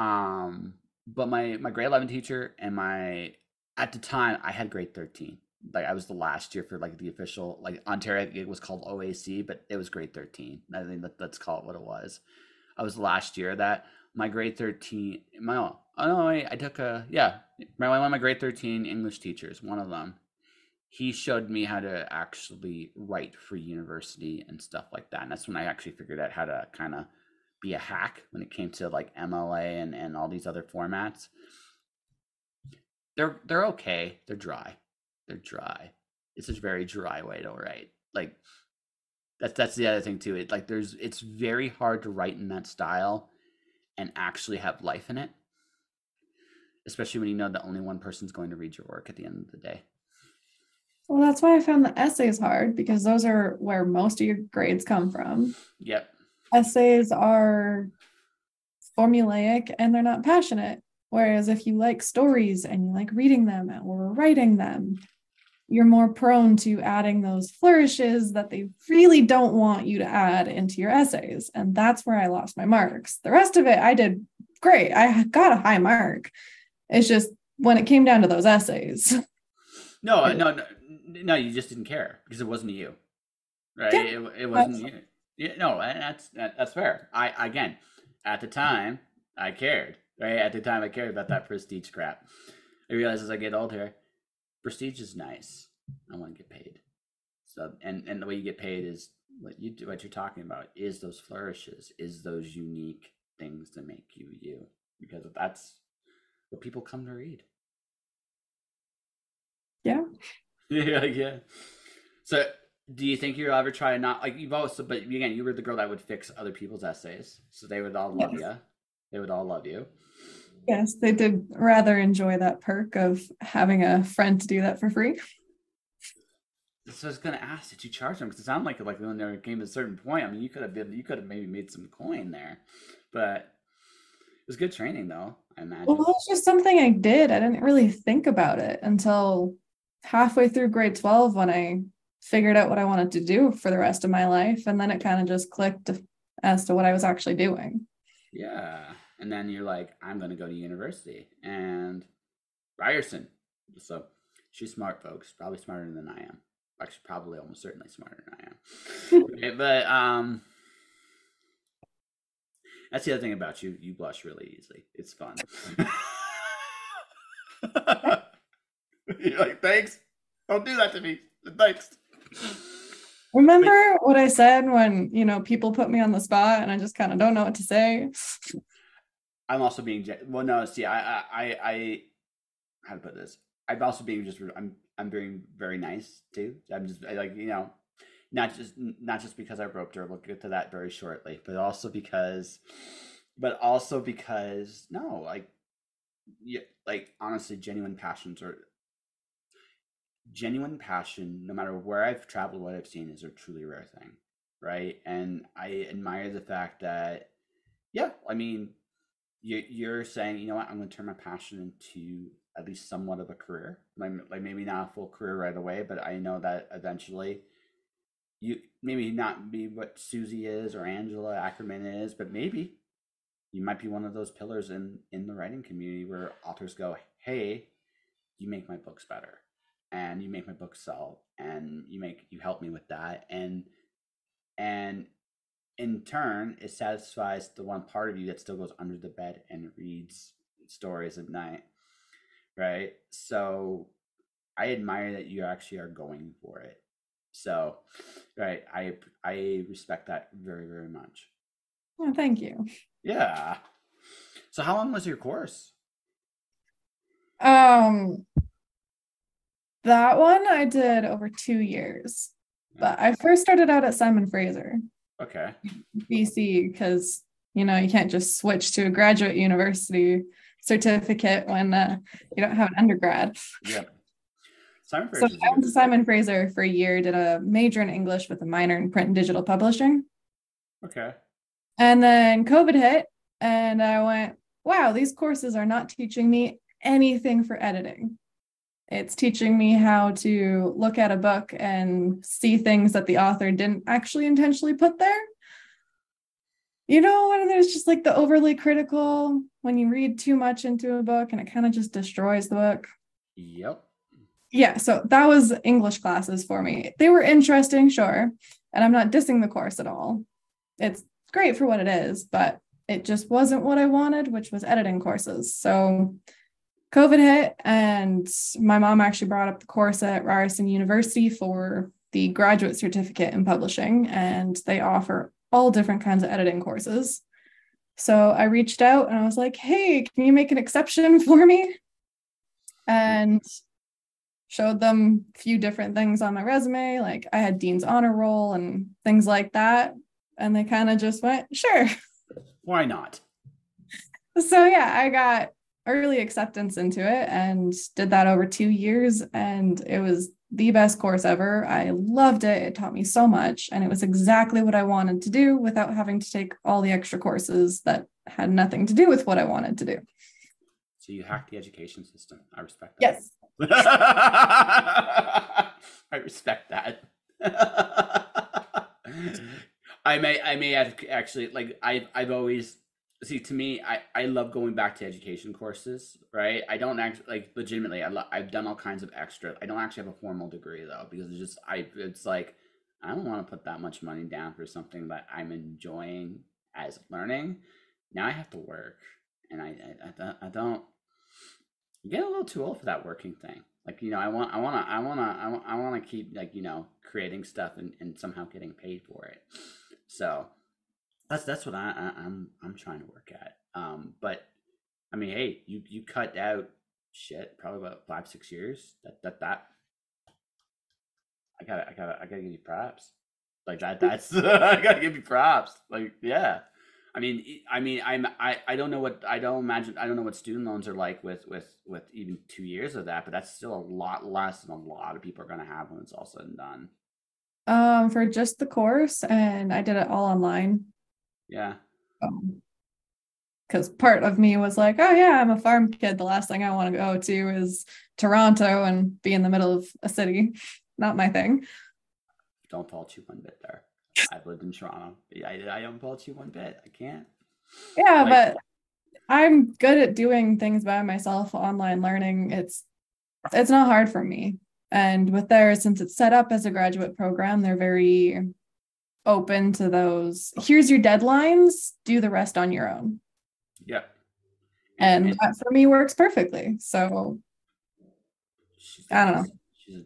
Um, but my, my grade eleven teacher and my, at the time I had grade thirteen. Like I was the last year for like the official, like Ontario, it was called O A C, but it was grade thirteen. I think that, let's call it what it was. I was the last year that my grade thirteen, my, oh no, I, I took a, yeah, my, one of my grade thirteen English teachers, one of them, he showed me how to actually write for university and stuff like that. And that's when I actually figured out how to kind of be a hack when it came to like M L A and, and all these other formats. They're, they're okay. They're dry. They're dry. It's a very dry way to write. Like that's, that's the other thing too. It like there's, it's very hard to write in that style and actually have life in it. Especially when you know that only one person's going to read your work at the end of the day. Well, that's why I found the essays hard, because those are where most of your grades come from. Yep. Essays are formulaic and they're not passionate. Whereas if you like stories and you like reading them or writing them, you're more prone to adding those flourishes that they really don't want you to add into your essays. And that's where I lost my marks. The rest of it, I did great. I got a high mark. It's just when it came down to those essays. No, no, no. No, you just didn't care because it wasn't you, right? Yeah, it, it wasn't absolutely. you. Yeah, no, and that's that, that's fair. I again, at the time, I cared, right? At the time, I cared about that prestige crap. I realized as I get older, prestige is nice. I want to get paid. So, and, and the way you get paid is what you do. What you're talking about is those flourishes, is those unique things that make you you, because that's what people come to read. Yeah. Yeah, yeah. So, do you think you'll ever try to not like you've also? But again, you were the girl that would fix other people's essays, so they would all love yes. you. They would all love you. Yes, they did rather enjoy that perk of having a friend to do that for free. So I was going to ask, did you charge them? Because it sounded like like when they came to a certain point. I mean, you could have been, you could have maybe made some coin there, but it was good training, though. I imagine. Well, it's just something I did. I didn't really think about it until halfway through grade twelve when I figured out what I wanted to do for the rest of my life. And then it kind of just clicked as to what I was actually doing. Yeah. And then you're like, I'm going to go to university and Ryerson. So she's smart, folks, probably smarter than I am. Actually, probably almost certainly smarter than I am. But um, that's the other thing about you. You blush really easily. It's fun. You're like, thanks. Don't do that to me. Thanks. Remember what I said when, you know, people put me on the spot and I just kind of don't know what to say? I'm also being, well, no, see, I, I, I, how to put this? I'm also being just, I'm, I'm being very nice too. I'm just I, like, you know, not just, not just because I roped her, we'll get to that very shortly, but also because, but also because, no, like, yeah, like honestly, genuine passions are, Genuine passion, no matter where I've traveled, what I've seen, is a truly rare thing, right? And I admire the fact that, yeah, I mean, you're saying, you know what, I'm going to turn my passion into at least somewhat of a career. Like maybe not a full career right away, but I know that eventually you maybe not be what Susie is or Angela Ackerman is, but maybe you might be one of those pillars in, in the writing community where authors go, hey, you make my books better. And you make my book sell, and you make you help me with that, and and in turn, it satisfies the one part of you that still goes under the bed and reads stories at night, right? So, I admire that you actually are going for it. So, right, I I respect that very very much. Well, thank you. Yeah. So, how long was your course? Um. That one I did over two years, but I first started out at Simon Fraser. Okay. B C, because, you know, you can't just switch to a graduate university certificate when uh, you don't have an undergrad. Yeah. Simon Fraser. So I went to Simon Fraser for a year, did a major in English with a minor in print and digital publishing. Okay. And then COVID hit and I went, wow, these courses are not teaching me anything for editing. It's teaching me how to look at a book and see things that the author didn't actually intentionally put there. You know, and there's just like the overly critical when you read too much into a book and it kind of just destroys the book. Yep. Yeah, so that was English classes for me. They were interesting, sure, and I'm not dissing the course at all. It's great for what it is, but it just wasn't what I wanted, which was editing courses. So COVID hit, and my mom actually brought up the course at Ryerson University for the graduate certificate in publishing, and they offer all different kinds of editing courses. So I reached out and I was like, hey, can you make an exception for me? And showed them a few different things on my resume. Like I had Dean's Honor Roll and things like that. And they kind of just went, sure. Why not? So yeah, I got early acceptance into it and did that over two years. And it was the best course ever. I loved it. It taught me so much. And it was exactly what I wanted to do without having to take all the extra courses that had nothing to do with what I wanted to do. So you hacked the education system. I respect that. Yes. I respect that. I may, I may add, actually, like I've, I've always, see, to me, I, I love going back to education courses, right? I don't actually, like, legitimately, I lo- I've done all kinds of extra. I don't actually have a formal degree though, because it's just, I, it's like, I don't want to put that much money down for something that I'm enjoying as learning. Now I have to work, and I, I, I don't, I don't you get a little too old for that working thing. Like, you know, I want, I want to, I want to, I want to keep, like, you know, creating stuff and, and somehow getting paid for it. So that's, that's what I, I I'm, I'm trying to work at. Um, but I mean, hey, you, you cut out shit, probably about five, six years that, that, that I gotta, I gotta, I gotta give you props. Like that, that's, I gotta give you props. Like, yeah. I mean, I mean, I'm, I, I don't know what, I don't imagine, I don't know what student loans are like with, with, with even two years of that, but that's still a lot less than a lot of people are going to have when it's all said and done. Um, for just the course, and I did it all online. Yeah. Um, cause part of me was like, oh yeah, I'm a farm kid. The last thing I want to go to is Toronto and be in the middle of a city. Not my thing. Don't fault you one bit there. I've lived in Toronto. I, I don't fault you one bit. I can't. Yeah, like, but I'm good at doing things by myself. Online learning, it's it's not hard for me. And with theirs, since it's set up as a graduate program, they're very open to those. Here's your deadlines. Do the rest on your own. Yeah. And, and that for me works perfectly. So I don't know. She's a,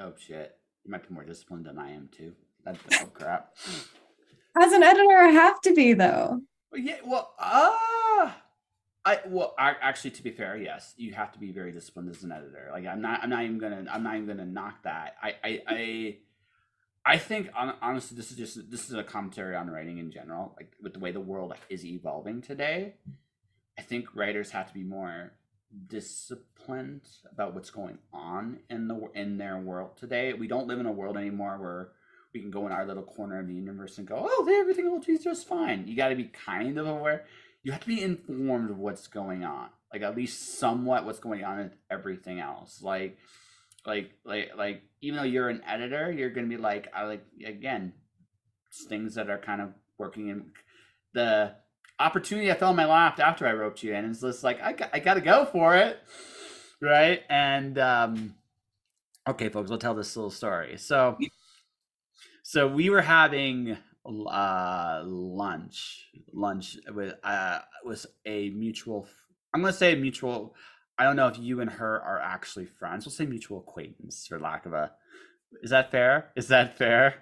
oh shit! You might be more disciplined than I am too. That's oh, crap. As an editor, I have to be though. Well, yeah. Well, ah, uh, I well, I, actually, to be fair, yes, you have to be very disciplined as an editor. Like, I'm not, I'm not even gonna, I'm not even gonna knock that. I, I, I, I think honestly, this is just this is a commentary on writing in general. Like with the way the world is evolving today, I think writers have to be more disciplined about what's going on in the in their world today. We don't live in a world anymore where we can go in our little corner of the universe and go, oh, everything will do just fine. You got to be kind of aware. You have to be informed of what's going on, like at least somewhat what's going on with everything else. Like, like, like, like, even though you're an editor, you're going to be like, I like, again, things that are kind of working in the opportunity. I fell in my lap after I wrote you in, and it's just like, I got, I got to go for it. Right. And, um, okay, folks, we'll tell this little story. So, So we were having uh, lunch. Lunch with uh, was a mutual. I'm gonna say mutual. I don't know if you and her are actually friends. We'll say mutual acquaintance, for lack of a. Is that fair? Is that fair?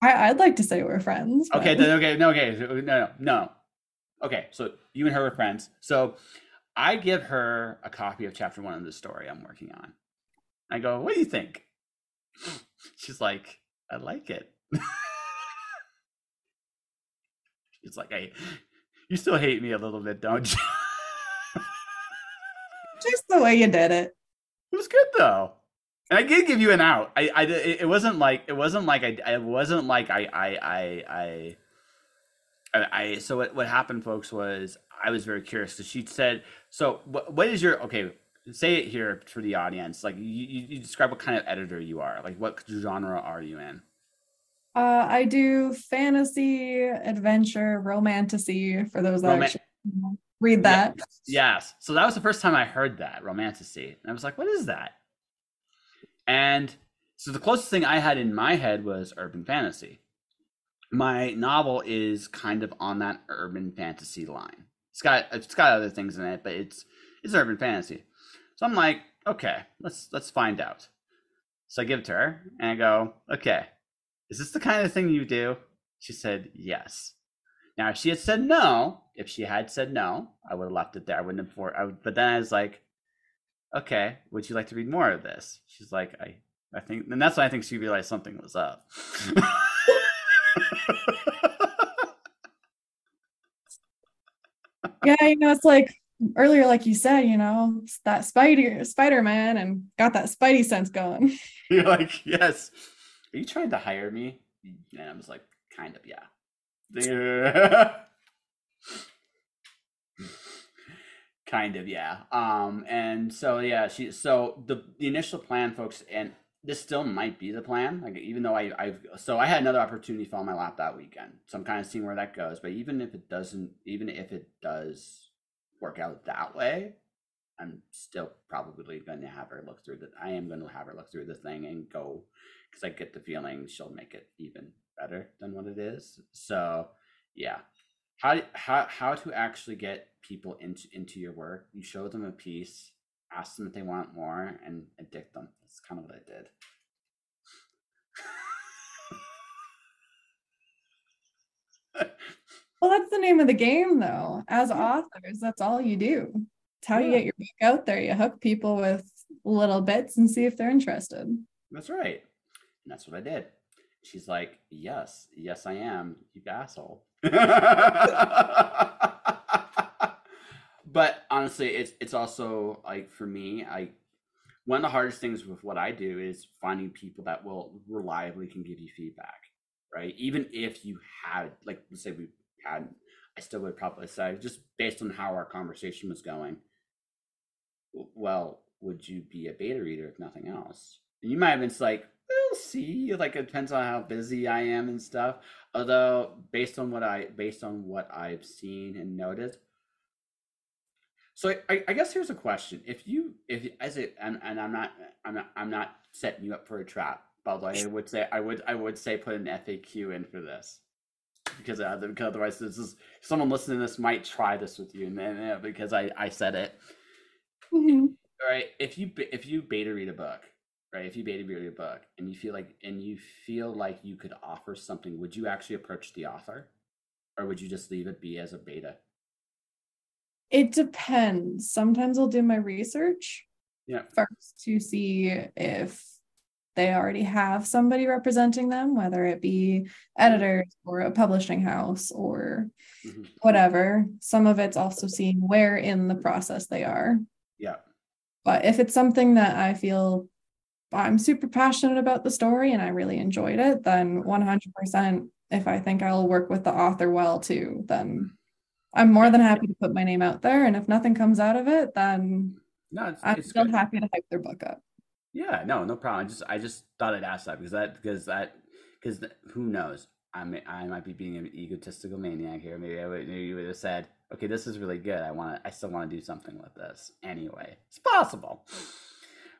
I, I'd like to say we're friends. But... Okay. Okay. No. Okay. No. No. No. Okay. So you and her were friends. So I give her a copy of chapter one of the story I'm working on. I go, "What do you think?" She's like, "I like it." It's like, hey, you still hate me a little bit, don't you? Just the way you did it. It was good though, and I did give you an out. I, I, it wasn't like, it wasn't like I, it wasn't like I, I, I, I, I. So what, what happened, folks, was I was very curious. So she said, so what, what is your okay? Say it here for the audience. Like, you, you describe what kind of editor you are. Like, what genre are you in? Uh, I do fantasy, adventure, romantasy for those that Roman- actually read that. Yes. yes. So that was the first time I heard that, romantasy. And I was like, what is that? And so the closest thing I had in my head was urban fantasy. My novel is kind of on that urban fantasy line. It's got it's got other things in it, but it's it's urban fantasy. So I'm like, okay, let's let's find out. So I give it to her and I go, okay, is this the kind of thing you do? She said yes. Now, if she had said no, if she had said no, I would have left it there. I wouldn't have. For, I would, but then I was like, okay, would you like to read more of this? She's like, I, I think, and that's when I think she realized something was up. Yeah, you know, it's like earlier, like you said, you know, that spider, Spider-Man, and got that Spidey sense going. You're like, yes. Are you trying to hire me? And I was like, kind of, yeah. kind of yeah um and so yeah she so the, the initial plan, folks, and this still might be the plan, like even though I I've so I had another opportunity fall in my lap that weekend, so I'm kind of seeing where that goes. But even if it doesn't even if it does work out that way, I'm still probably going to have her look through that I am going to have her look through the thing and go, because I get the feeling she'll make it even better than what it is. So yeah, how how how to actually get people into into your work. You show them a piece, ask them if they want more, and addict them. That's kind of what I did. Well, that's the name of the game, though. As authors, that's all you do. It's how yeah. you get your book out there. You hook people with little bits and see if they're interested. That's right. And that's what I did. She's like, yes, yes, I am, you asshole. But honestly, it's it's also like, for me, I one of the hardest things with what I do is finding people that will reliably can give you feedback, right? Even if you had, like, let's say we had, I still would probably say, just based on how our conversation was going, well, would you be a beta reader if nothing else? And you might have been like, we'll see, like it depends on how busy I am and stuff. Although based on what I based on what I've seen and noticed. So I, I guess here's a question. If you if as it and, and I'm not I'm not I'm not setting you up for a trap, but I would say I would I would say put an F A Q in for this. Because uh, because otherwise this is someone listening to this might try this with you, and then uh, because I, I said it. Mm-hmm. All right. If you if you beta read a book. Right, if you beta read a book and you feel like and you feel like you could offer something, would you actually approach the author, or would you just leave it be as a beta? It depends. Sometimes I'll do my research yeah. first to see if they already have somebody representing them, whether it be editors or a publishing house or mm-hmm. whatever. Some of it's also seeing where in the process they are. Yeah. But if it's something that I feel I'm super passionate about the story and I really enjoyed it, then one hundred percent, if I think I'll work with the author well too, then I'm more than happy to put my name out there. And if nothing comes out of it, then no, it's, I'm it's still good. Happy to hype their book up. Yeah, no, no problem. I just, I just thought I'd ask that because that, because that, because who knows? I may, I might be being an egotistical maniac here. Maybe I would, maybe you would have said, okay, this is really good. I want to, I still want to do something with this anyway. It's possible,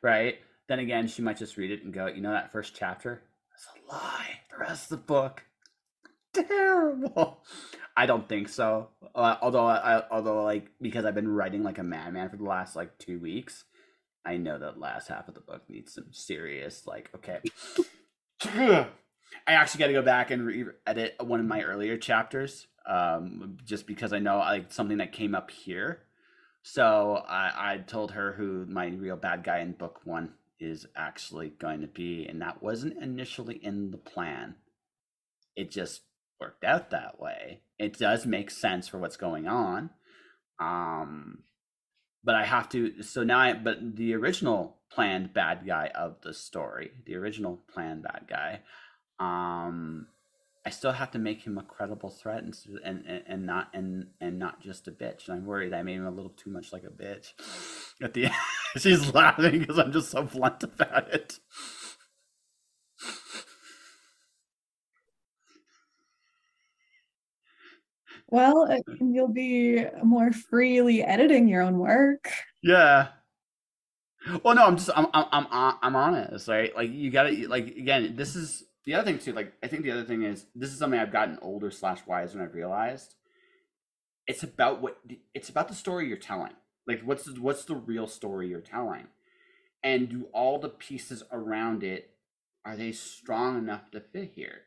right? Then again, she might just read it and go, you know, that first chapter? That's a lie. The rest of the book, terrible. I don't think so. Uh, although, I, although, like, because I've been writing like a madman for the last like two weeks, I know that last half of the book needs some serious, like, okay. I actually got to go back and re-edit one of my earlier chapters, um, just because I know like something that came up here. So I, I told her who my real bad guy in book one is actually going to be, and that wasn't initially in the plan. It just worked out that way. It does make sense for what's going on, um but I have to so now I but the original planned bad guy of the story the original planned bad guy um I still have to make him a credible threat and and and not and and not just a bitch. And I'm worried I made him a little too much like a bitch at the end. She's laughing because I'm just so blunt about it. Well, you'll be more freely editing your own work. Yeah. Well, no, I'm just, I'm, I'm, I'm, I'm on it, right? Like, you gotta, like, again, this is the other thing too. Like, I think the other thing is, this is something I've gotten older slash wise when I've realized. It's about what, it's about the story you're telling. Like, what's the, what's the real story you're telling, and do all the pieces around it, are they strong enough to fit here?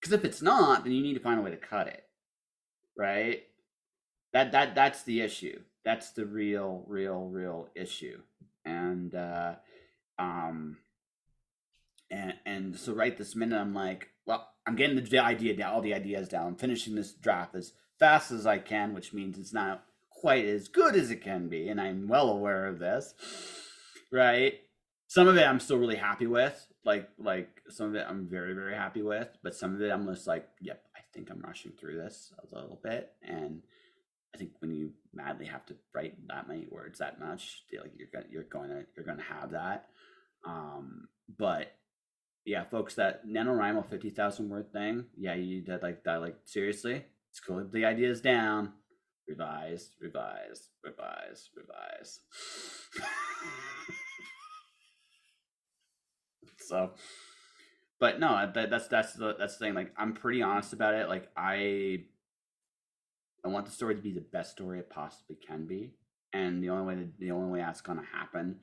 Because if it's not, then you need to find a way to cut it, right? That that that's the issue. That's the real, real, real issue. And uh, um, and and so right this minute, I'm like, well, I'm getting the idea down, all the ideas down. I'm finishing this draft as fast as I can, which means it's not quite as good as it can be, and I'm well aware of this, right? Some of it I'm still really happy with, like like some of it I'm very, very happy with, but some of it I'm just like, yep, I think I'm rushing through this a little bit. And I think when you madly have to write that many words that much, like you're gonna you're gonna you're gonna have that. Um, but yeah, folks, that NaNoWriMo fifty thousand word thing, yeah, you did like that. Like, seriously, it's cool. The ideas down, revise, revise, revise, revise. So, but no, that, that's that's the that's the thing. Like, I'm pretty honest about it. Like, I. I want the story to be the best story it possibly can be, and the only way that, the only way that's gonna happen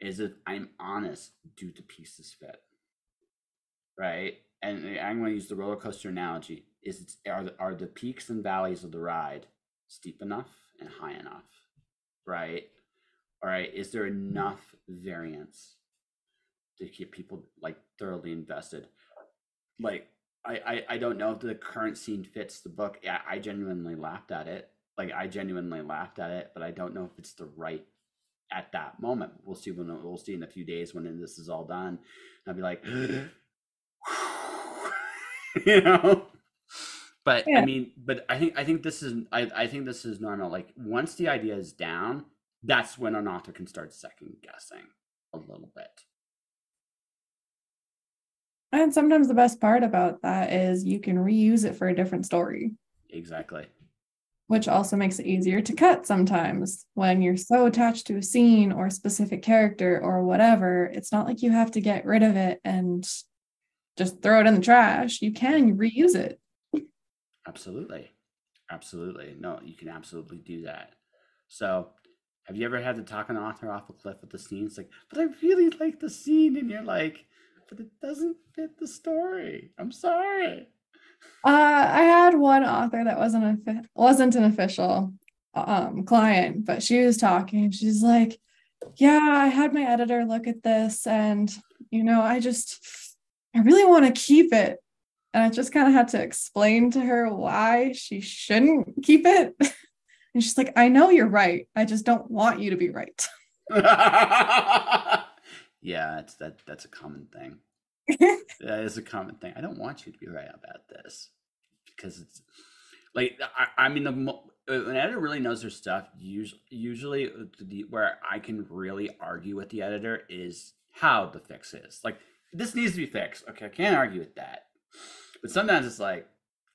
is if I'm honest. Do the pieces fit, right? And I'm gonna use the roller coaster analogy: is it's, are the, are the peaks and valleys of the ride steep enough and high enough, right? All right, is there enough variance to keep people like thoroughly invested, like? I, I don't know if the current scene fits the book. Yeah, I genuinely laughed at it. Like, I genuinely laughed at it, but I don't know if it's the right at that moment. We'll see when we'll see in a few days when this is all done. And I'll be like, you know. But yeah. I mean, but I think I think this is I, I think this is normal. Like, once the idea is down, that's when an author can start second guessing a little bit. And sometimes the best part about that is you can reuse it for a different story. Exactly. Which also makes it easier to cut sometimes when you're so attached to a scene or a specific character or whatever. It's not like you have to get rid of it and just throw it in the trash. You can reuse it. Absolutely. Absolutely. No, you can absolutely do that. So have you ever had to talk an author off a cliff with the scene? It's like, but I really like the scene. And you're like, but it doesn't fit the story. I'm sorry. Uh, I had one author that wasn't a, wasn't an official um, client, but she was talking. She's like, yeah, I had my editor look at this and, you know, I just, I really want to keep it. And I just kind of had to explain to her why she shouldn't keep it. And she's like, I know you're right. I just don't want you to be right. Yeah, it's that. That's a common thing. That is a common thing. I don't want you to be right about this because it's like I, I mean, the, an editor really knows their stuff. Usually, usually the, where I can really argue with the editor is how the fix is. Like, this needs to be fixed. Okay, I can't argue with that. But sometimes it's like,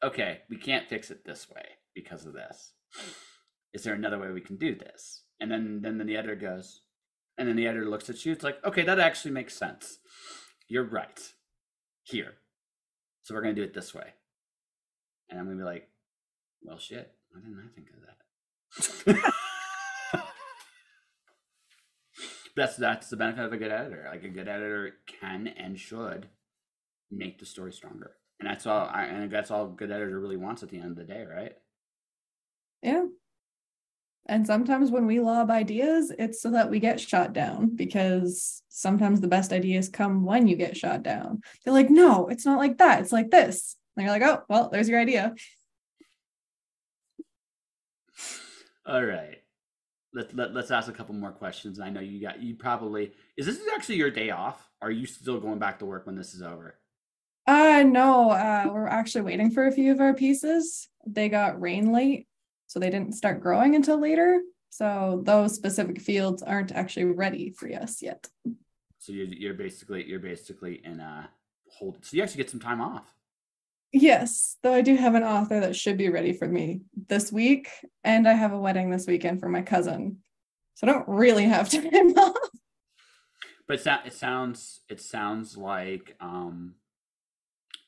okay, we can't fix it this way because of this. Is there another way we can do this? And then, then the editor goes. And then the editor looks at you. It's like, okay, that actually makes sense. You're right here. So we're going to do it this way. And I'm going to be like, well, shit. Why didn't I think of that? that's, that's the benefit of a good editor. Like, a good editor can and should make the story stronger. And that's all, I, and that's all a good editor really wants at the end of the day, right? Yeah. And sometimes when we lob ideas, it's so that we get shot down, because sometimes the best ideas come when you get shot down. They're like, no, it's not like that. It's like this. And you're like, oh, well, there's your idea. All right. Let, let, let's ask a couple more questions. I know you got, you probably, is this actually your day off? Are you still going back to work when this is over? Uh, no, uh, we're actually waiting for a few of our pieces. They got rain late. So they didn't start growing until later. So those specific fields aren't actually ready for us yet. So you're, you're basically, you're basically in a hold. So you actually get some time off. Yes, though I do have an author that should be ready for me this week, and I have a wedding this weekend for my cousin, so I don't really have time off. But it sounds, it sounds like, um,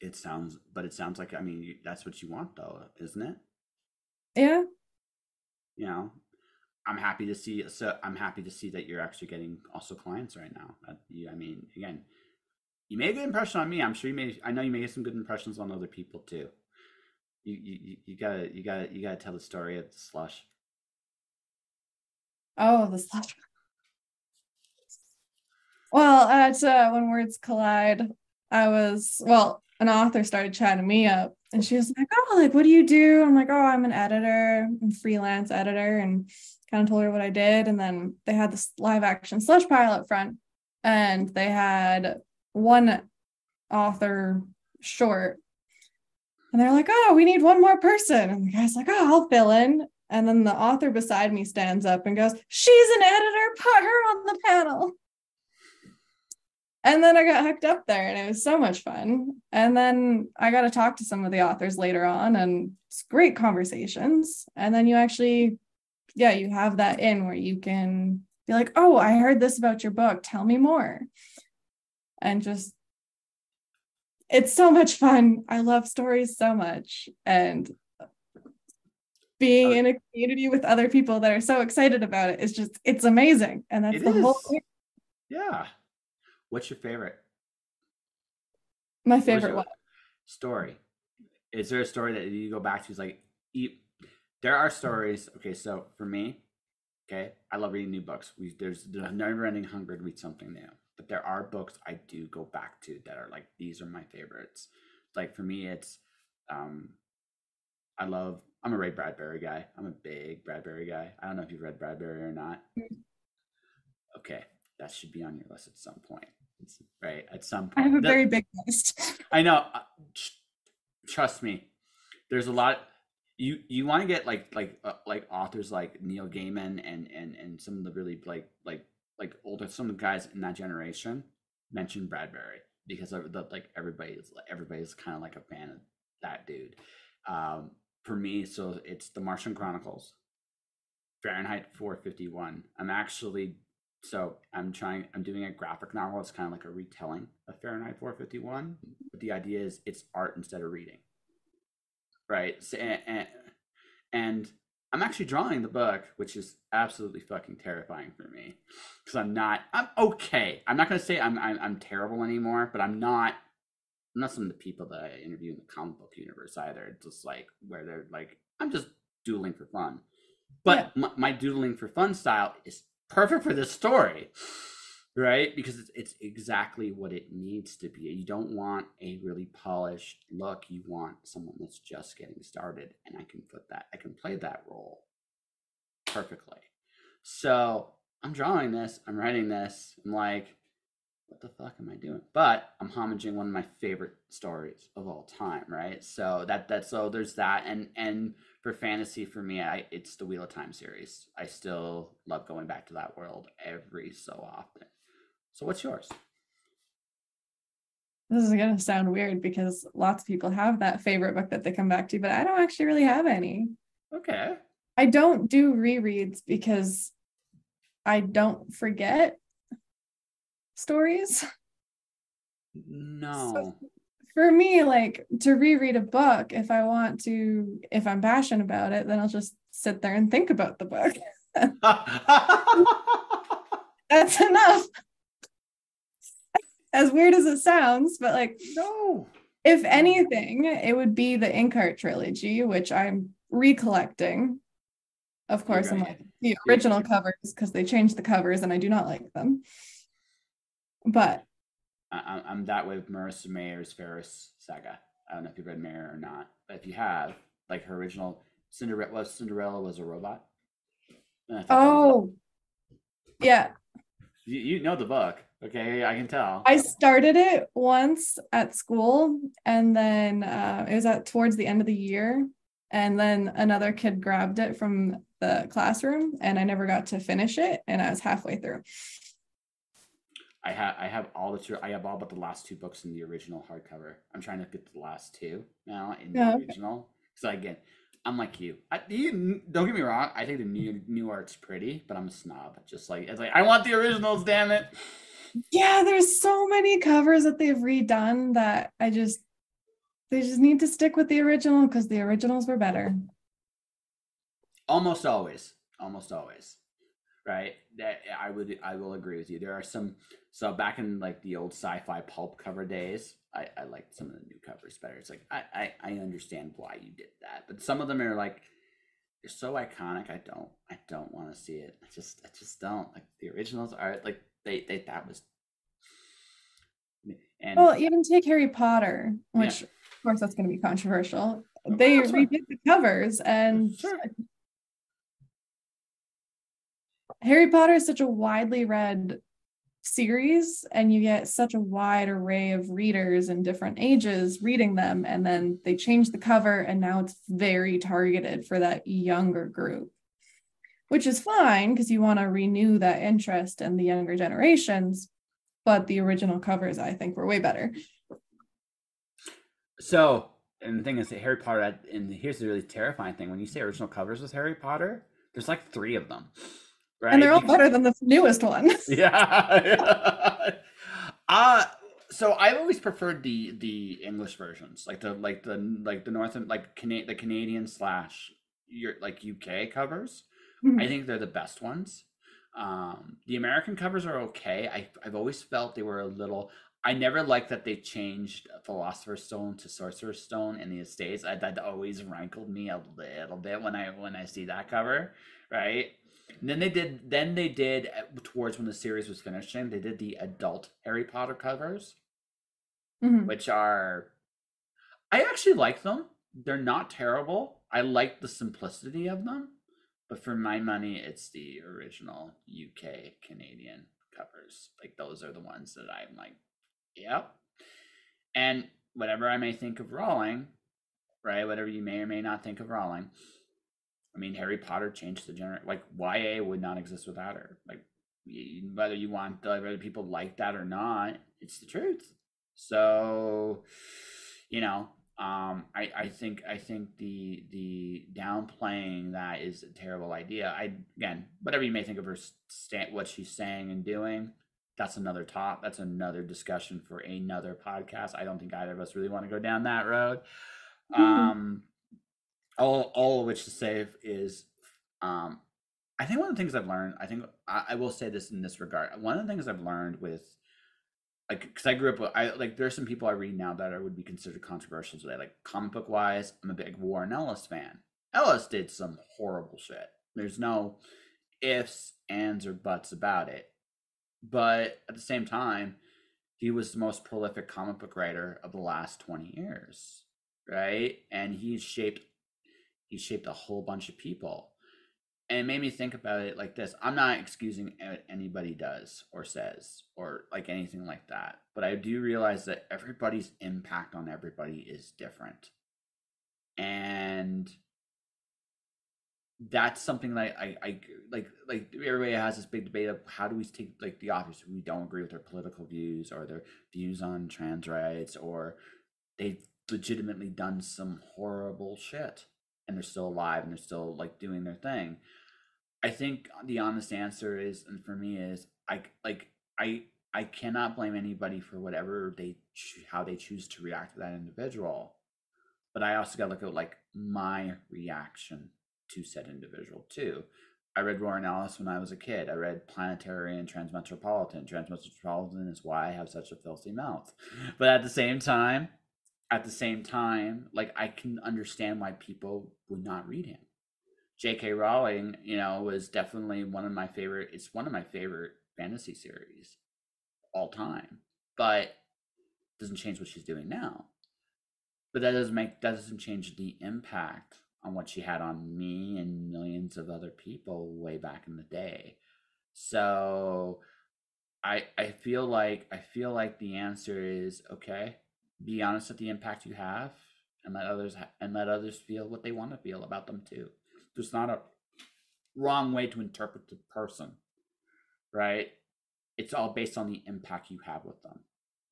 it sounds, but it sounds like, I mean, that's what you want, though, isn't it? Yeah. You know, I'm happy to see. So I'm happy to see that you're actually getting also clients right now. I mean, again, you made a good impression on me. I'm sure you made. I know you made some good impressions on other people too. You you you gotta you gotta you gotta tell the story of the slush. Oh, the slush. Well, at uh, When Words Collide, I was well. An author started chatting me up, and she was like, "Oh, like what do you do?" I'm like, "Oh, I'm an editor, I'm a freelance editor," and kind of told her what I did. And then they had this live action slush pile up front, and they had one author short, and they're like, "Oh, we need one more person." And the guy's like, "Oh, I'll fill in." And then the author beside me stands up and goes, "She's an editor, put her on the panel." And then I got hooked up there, and it was so much fun. And then I got to talk to some of the authors later on, and it's great conversations. And then you actually, yeah, you have that in where you can be like, "Oh, I heard this about your book. Tell me more." And just, it's so much fun. I love stories so much. And being in a community with other people that are so excited about it is just, it's amazing. And that's it the is. whole thing. Yeah. What's your favorite? My favorite what? Story. Is there a story that you go back to? It's like, you, there are stories. Okay, so for me, okay, I love reading new books. We, there's a never-ending hunger to read something new. But there are books I do go back to that are like, these are my favorites. Like for me, it's, um, I love, I'm a Ray Bradbury guy. I'm a big Bradbury guy. I don't know if you've read Bradbury or not. Okay, that should be on your list at some point. Right, at some point. I have a very big list. I know. Trust me. There's a lot. You you want to get like like uh, like authors like Neil Gaiman and and and some of the really like like like older some of the guys in that generation mention Bradbury because of the, like everybody's everybody's kind of like a fan of that dude. Um, for me, so it's The Martian Chronicles, Fahrenheit four fifty-one. I'm actually. So I'm trying, I'm doing a graphic novel. It's kind of like a retelling of Fahrenheit four fifty-one, but the idea is it's art instead of reading, right? So, and, and, and I'm actually drawing the book, which is absolutely fucking terrifying for me because I'm not, I'm okay. I'm not going to say I'm, I'm I'm terrible anymore, but I'm not, I'm not some of the people that I interview in the comic book universe either. It's just like where they're like, I'm just doodling for fun. But yeah. my, my doodling for fun style is perfect for this story, right? Because it's, it's exactly what it needs to be. You don't want a really polished look. You want someone that's just getting started, and I can put that, I can play that role perfectly. So I'm drawing this, I'm writing this, I'm like, what the fuck am I doing? But I'm homaging one of my favorite stories of all time, right? So that that's so there's that, and and for fantasy for me, I it's the Wheel of Time series. I still love going back to that world every so often. So what's yours? This is gonna sound weird because lots of people have that favorite book that they come back to, but I don't actually really have any. Okay. I don't do rereads because I don't forget stories. No. So for me, like to reread a book, if I want to, if I'm passionate about it, then I'll just sit there and think about the book. That's enough. As weird as it sounds, but like, no. If anything, it would be the Inkheart trilogy, which I'm recollecting. Of course, I'm like the original covers because they changed the covers and I do not like them. But I, I'm that way with Marissa Mayer's Ferris Saga. I don't know if you've read Mayer or not, but if you have, like her original Cinderella, well, Cinderella was a robot. Oh, yeah. You, you know the book, okay? I can tell. I started it once at school, and then uh, it was at towards the end of the year, and then another kid grabbed it from the classroom, and I never got to finish it, and I was halfway through. I have I have all the two. I have all but the last two books in the original hardcover. I'm trying to get the last two now in the yeah, original. So again, I'm like you. I, you. Don't get me wrong. I think the new new art's pretty, but I'm a snob. Just like it's like I want the originals. Damn it. Yeah, there's so many covers that they've redone that I just they just need to stick with the original because the originals were better. Almost always. Almost always. Right, that I would, I will agree with you. There are some, so back in like the old sci-fi pulp cover days, I, I liked some of the new covers better. It's like I, I, I understand why you did that, but some of them are like they're so iconic. I don't, I don't want to see it. I just, I just don't like the originals are like they, they that was. And, well, even take Harry Potter, which yeah. of course that's going to be controversial. Well, they redid right. the covers and. Sure. Harry Potter is such a widely read series, and you get such a wide array of readers in different ages reading them, and then they change the cover, and now it's very targeted for that younger group, which is fine because you want to renew that interest in the younger generations, but the original covers, I think, were way better. So, and the thing is that Harry Potter, and here's the really terrifying thing, when you say original covers with Harry Potter, there's like three of them. Right. And they're all better than the newest one. yeah. yeah. Uh, so I've always preferred the the English versions, like the like the like the North and like Cana- the Canadian slash your like U K covers. Mm-hmm. I think they're the best ones. Um, the American covers are okay. I I've always felt they were a little. I never liked that they changed Philosopher's Stone to Sorcerer's Stone in the Estates. I, that always rankled me a little bit when I when I see that cover, right? And then they did. Then they did towards when the series was finishing. They did the adult Harry Potter covers, mm-hmm. which are, I actually like them. They're not terrible. I like the simplicity of them, but for my money, it's the original U K Canadian covers. Like those are the ones that I'm like, yep. And whatever I may think of Rowling, right? Whatever you may or may not think of Rowling. I mean, Harry Potter changed the genre. Like, Y A would not exist without her. Like, whether you want, whether people like that or not, it's the truth. So, you know, um, I, I think I think the the downplaying that is a terrible idea. I again, whatever you may think of her, st- what she's saying and doing, that's another top. That's another discussion for another podcast. I don't think either of us really want to go down that road. Mm-hmm. Um. All, all of which to say is, um, I think one of the things I've learned, I think I, I will say this in this regard. One of the things I've learned with, like, because I grew up with, I like, there's some people I read now that I would be considered controversial today. Like, comic book wise, I'm a big Warren Ellis fan. Ellis did some horrible shit. There's no ifs, ands, or buts about it. But at the same time, he was the most prolific comic book writer of the last twenty years, right? And he shaped He shaped a whole bunch of people, and it made me think about it like this. I'm not excusing what anybody does or says or like anything like that, but I do realize that everybody's impact on everybody is different, and that's something that I, I like. Like everybody has this big debate of how do we take like the authors we don't agree with their political views or their views on trans rights, or they've legitimately done some horrible shit. And they're still alive and they're still like doing their thing. I think the honest answer is, and for me is, I like I I cannot blame anybody for whatever they how they choose to react to that individual, but I also got to look at like my reaction to said individual too. I read Warren Ellis when I was a kid. I read Planetary and Transmetropolitan. Transmetropolitan is why I have such a filthy mouth, but at the same time. At the same time, like I can understand why people would not read him. J K. Rowling, you know, was definitely one of my favorite. It's one of my favorite fantasy series all time. But it doesn't change what she's doing now. But that doesn't make that doesn't change the impact on what she had on me and millions of other people way back in the day. So I I feel like I feel like the answer is okay. Be honest with the impact you have, and let others ha- and let others feel what they want to feel about them too. There's not a wrong way to interpret the person, right? It's all based on the impact you have with them.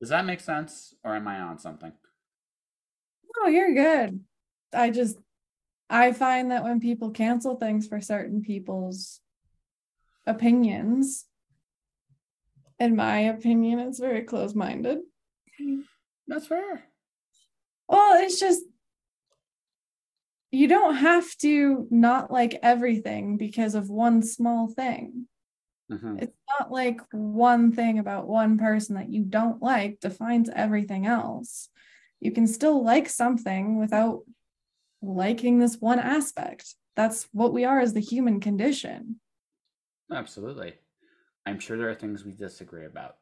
Does that make sense? Or am I on something? No, you're good. I just, I find that when people cancel things for certain people's opinions, in my opinion, it's very close-minded. That's fair. Well, it's just, you don't have to not like everything because of one small thing. Mm-hmm. It's not like one thing about one person that you don't like defines everything else. You can still like something without liking this one aspect. That's what we are as the human condition. Absolutely. I'm sure there are things we disagree about,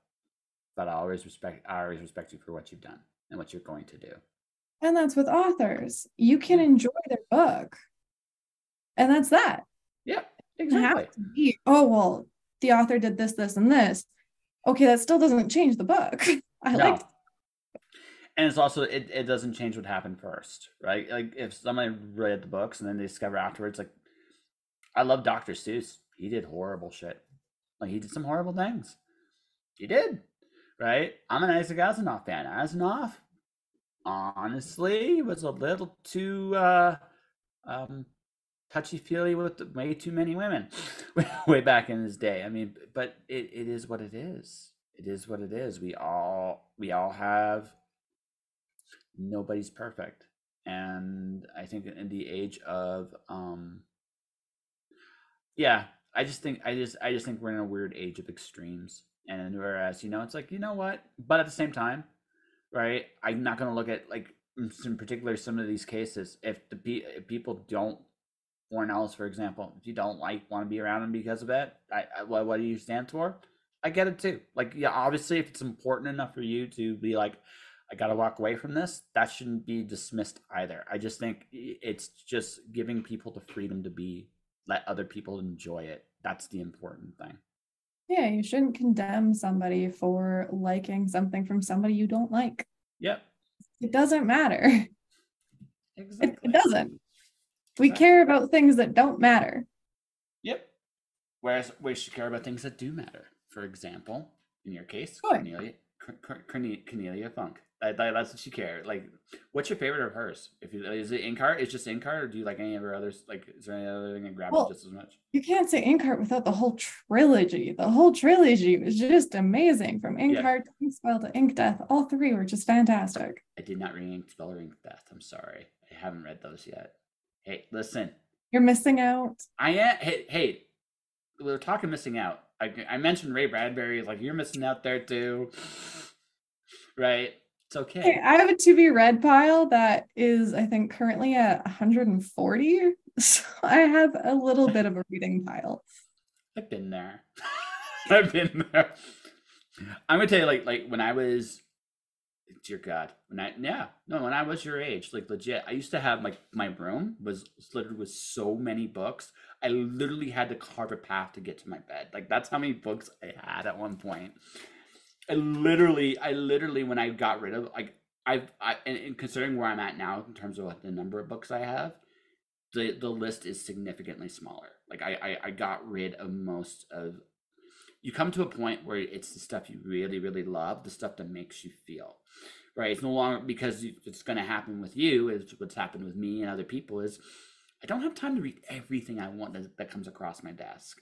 but I always respect, I always respect you for what you've done and what you're going to do. And that's with authors. You can enjoy their book. And that's that. Yeah, exactly. Have to be, oh, well, the author did this, this, and this. Okay, that still doesn't change the book. I no. like And it's also, it, it doesn't change what happened first, right? Like if somebody read the books and then they discover afterwards, like, I love Doctor Seuss. He did horrible shit. Like he did some horrible things. He did, right? I'm an Isaac Asimov fan. Asimov, honestly, was a little too uh, um, touchy-feely with way too many women way back in his day. I mean, but it, it is what it is. It is what it is. We all we all have. Nobody's perfect, and I think in the age of um, yeah, I just think I just I just think we're in a weird age of extremes. And whereas, you know, it's like, you know what, but at the same time, right, I'm not going to look at, like, in particular, some of these cases. If the pe- if people don't, Warren Ellis, for example, if you don't like want to be around him because of that, I, I what, what do you stand for? I get it too. Like, yeah, obviously, if it's important enough for you to be like, I got to walk away from this, that shouldn't be dismissed either. I just think it's just giving people the freedom to be, let other people enjoy it. That's the important thing. Yeah, you shouldn't condemn somebody for liking something from somebody you don't like. Yep. It doesn't matter. Exactly. It, it doesn't. We exactly. care about things that don't matter. Yep. Whereas we should care about things that do matter. For example, in your case, sure. Cornelia, Cornelia, Cornelia Funke. That, that, that's what she cared. Like, what's your favorite of hers? If you, is it Inkheart? It's just Inkheart, or do you like any of her others? Like, is there any other thing that grabs well, you just as much? You can't say Inkheart without the whole trilogy. The whole trilogy was just amazing. From Inkheart yeah. to Inkspell to Ink Death, all three were just fantastic. I did not read Inkspell or Ink Death. I'm sorry, I haven't read those yet. Hey, listen, you're missing out. I am. Hey, hey, we were talking missing out. I, I mentioned Ray Bradbury. Like, you're missing out there too, right? It's okay. Hey, I have a to be read pile that is, I think, currently at one hundred forty. So I have a little bit of a reading pile. I've been there. I've been there. I'm gonna tell you, like, like when I was, dear God, when I yeah no when I was your age, like legit, I used to have like my, my room was littered with so many books. I literally had to carve a path to get to my bed. Like, that's how many books I had at one point. I literally, I literally, when I got rid of, like, I've, I, and, and considering where I'm at now in terms of like the number of books I have, the, the list is significantly smaller. Like, I, I, I got rid of most of, you come to a point where it's the stuff you really, really love, the stuff that makes you feel, right? It's no longer, because it's going to happen with you, is what's happened with me and other people is, I don't have time to read everything I want that, that comes across my desk,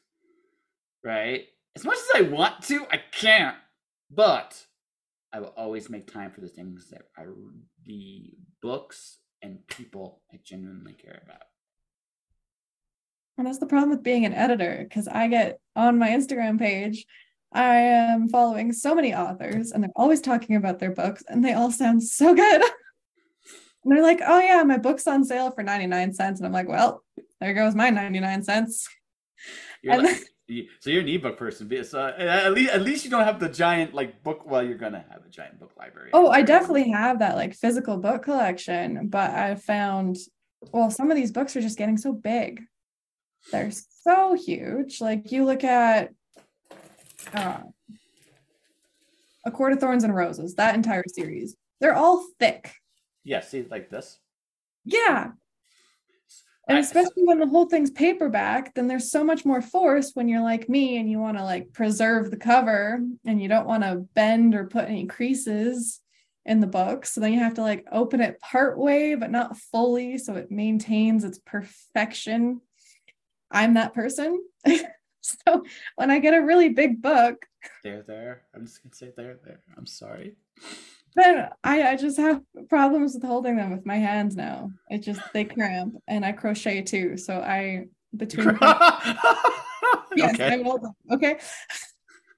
right? As much as I want to, I can't. But I will always make time for the things that I, the books and people I genuinely care about. And that's the problem with being an editor, because I get on my Instagram page, I am following so many authors and they're always talking about their books and they all sound so good. And they're like, oh yeah, my book's on sale for ninety-nine cents. And I'm like, well, there goes my ninety-nine cents. You're and like- So you're an ebook person, so at least at least you don't have the giant like book. Well, you're gonna have a giant book library. Oh, I definitely have that like physical book collection, but I found, well, some of these books are just getting so big. They're so huge. Like, you look at uh, A Court of Thorns and Roses, that entire series. They're all thick. Yeah, see, like this. Yeah. And especially when the whole thing's paperback, then there's so much more force when you're like me and you want to like preserve the cover and you don't want to bend or put any creases in the book. So then you have to like open it part way, but not fully. So it maintains its perfection. I'm that person. So when I get a really big book. There, there. I'm just going to say there, there. I'm sorry. Then I, I just have problems with holding them with my hands now. It just, they cramp, and I crochet too. So I, between, yes, okay. I hold them, okay?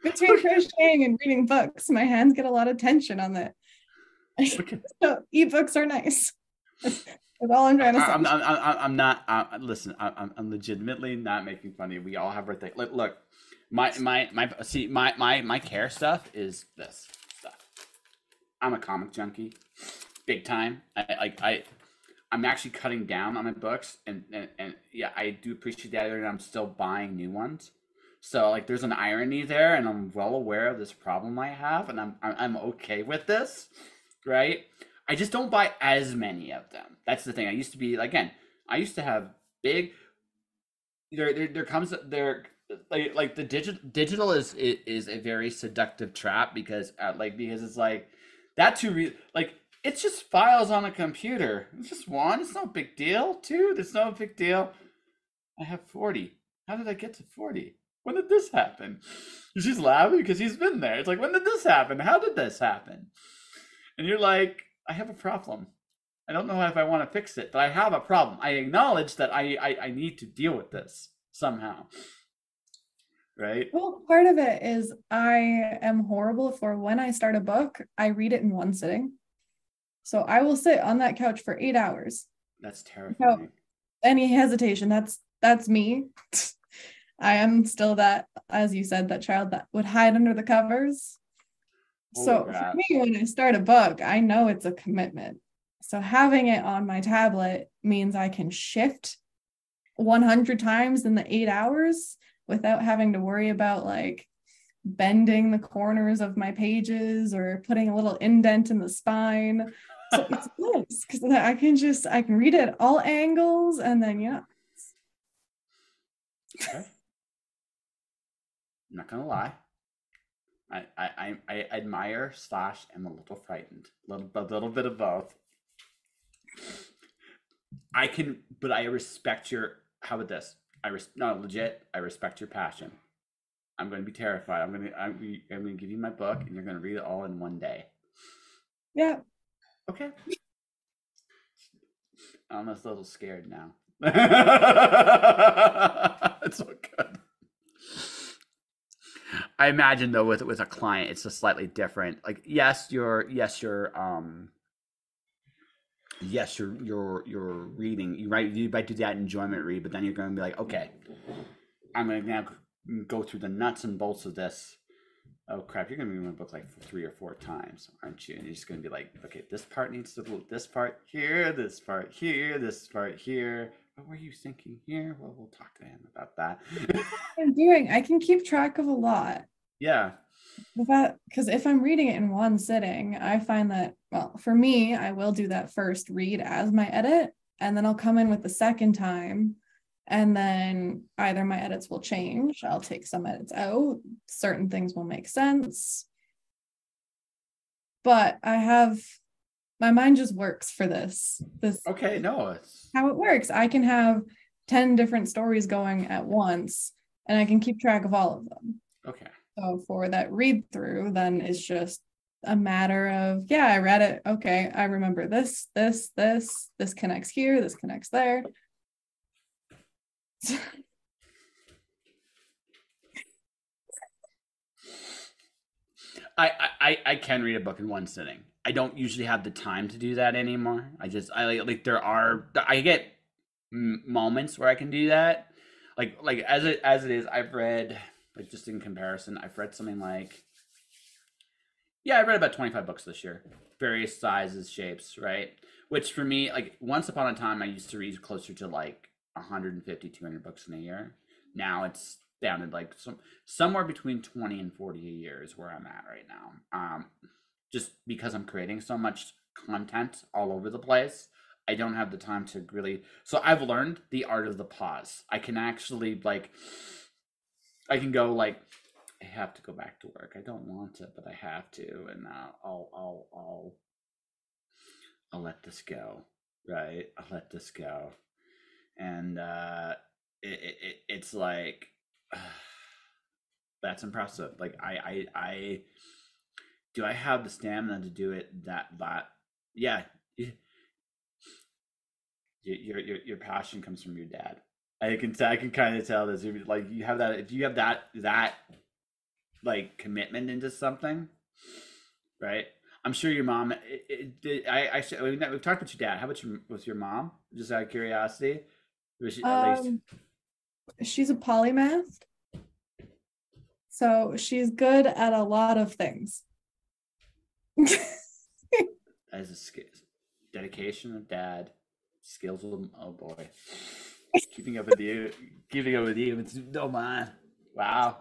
Between crocheting and reading books, my hands get a lot of tension on that. Okay. So ebooks are nice. That's, that's all I'm trying to say. I'm, I'm, I'm, I'm not, I'm, listen, I'm, I'm legitimately not making fun of you. We all have our thing. Look, look, my, my, my, see, my, my, my care stuff is this. I'm a comic junkie, big time. I like I, I'm actually cutting down on my books, and, and and yeah, I do appreciate that. And I'm still buying new ones, so like there's an irony there, and I'm well aware of this problem I have, and I'm I'm okay with this, right? I just don't buy as many of them. That's the thing. I used to be again. I used to have big. There there there comes there. Like, like the digital digital is is a very seductive trap because uh, like because it's like. That too, re- like, it's just files on a computer. It's just one. It's no big deal. Two, there's no big deal. I have forty. How did I get to forty? When did this happen? She's laughing because she's been there. It's like, when did this happen? How did this happen? And you're like, I have a problem. I don't know if I want to fix it, but I have a problem. I acknowledge that I, I, I need to deal with this somehow. Right. Well, part of it is I am horrible for when I start a book, I read it in one sitting. So I will sit on that couch for eight hours. That's terrifying. Without any hesitation. That's that's me. I am still that, as you said, that child that would hide under the covers. Holy so crap. For me, when I start a book, I know it's a commitment. So having it on my tablet means I can shift one hundred times in the eight hours. Without having to worry about like bending the corners of my pages or putting a little indent in the spine. So it's nice because I can just, I can read it at all angles and then, yeah. Okay. I'm not going to lie. I, I, I, I admire slash am a little frightened, a little, a little bit of both. I can, but I respect your, how about this? I res- no legit. I respect your passion. I'm going to be terrified. I'm going to I'm, I'm going to give you my book, and you're going to read it all in one day. Yeah. Okay. I'm a little scared now. It's all good. I imagine though, with with a client, it's just slightly different. Like, yes, you're yes, you're um. Yes, you're you're you're reading. You might you might do that enjoyment read, but then you're going to be like, okay, I'm going to now go through the nuts and bolts of this. Oh crap, you're going to be in my book like three or four times, aren't you? And you're just going to be like, okay, this part needs to look this part here, this part here, this part here. What were you thinking here? Well, we'll talk to him about that. I'm doing. I can keep track of a lot. Yeah. Because if I'm reading it in one sitting, I find that, well, for me, I will do that first read as my edit, and then I'll come in with the second time, and then either my edits will change, I'll take some edits out, certain things will make sense, but I have, my mind just works for this. This okay, no, it's how it works. I can have ten different stories going at once, and I can keep track of all of them. Okay. So for that read through, then it's just a matter of, yeah, I read it. Okay, I remember this, this, this, this connects here, this connects there. I, I I can read a book in one sitting. I don't usually have the time to do that anymore. I just, I like, like there are, I get moments where I can do that. Like, like as it, as it is, I've read... Like just in comparison, I've read something like, yeah, I read about twenty-five books this year, various sizes, shapes, right? Which for me, like once upon a time, I used to read closer to like one hundred fifty, two hundred books in a year. Now it's down to like some somewhere between twenty and forty a year is where I'm at right now. Um, just because I'm creating so much content all over the place, I don't have the time to really. So I've learned the art of the pause. I can actually like, I can go like, I have to go back to work. I don't want to, but I have to, and I'll, I'll, I'll, I'll, I'll let this go. Right, I'll let this go, and uh, it, it, it's like uh, that's impressive. Like I, I, I, do I have the stamina to do it that that? Yeah, your your your passion comes from your dad. I can I can kind of tell this. Like you have that. If you have that that like commitment into something, right? I'm sure your mom. It, it, it, I I we've talked about your dad. How about you with your mom? Just out of curiosity, was she, at um, least? She's a polymath, so she's good at a lot of things. As a sk- dedication of dad, skills of them, oh boy, keeping up with you, keeping up with you. It's no man. Wow.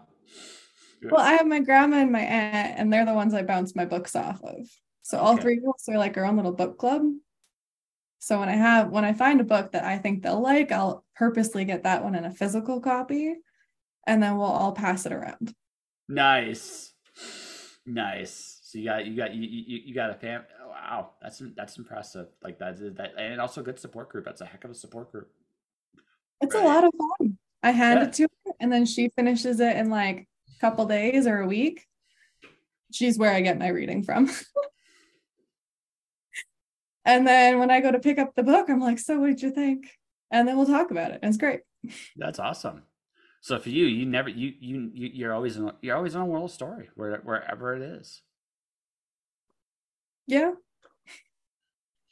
Well, I have my grandma and my aunt, and they're the ones I bounce my books off of. So all okay. three of us are like our own little book club. So when I have, when I find a book that I think they'll like, I'll purposely get that one in a physical copy, and then we'll all pass it around. Nice, nice. So you got, you got, you you, you got a fam. Oh, wow, that's that's impressive. Like that's that, and also a good support group. That's a heck of a support group. It's right. a lot of fun. I hand yeah. it to her, and then she finishes it in like. Couple days or a week. She's where I get my reading from. And then when I go to pick up the book, I'm like, so what did you think? And then we'll talk about it. And it's great. That's awesome. So for you, you never you you you're always in, you're always on a world story where, wherever it is. Yeah.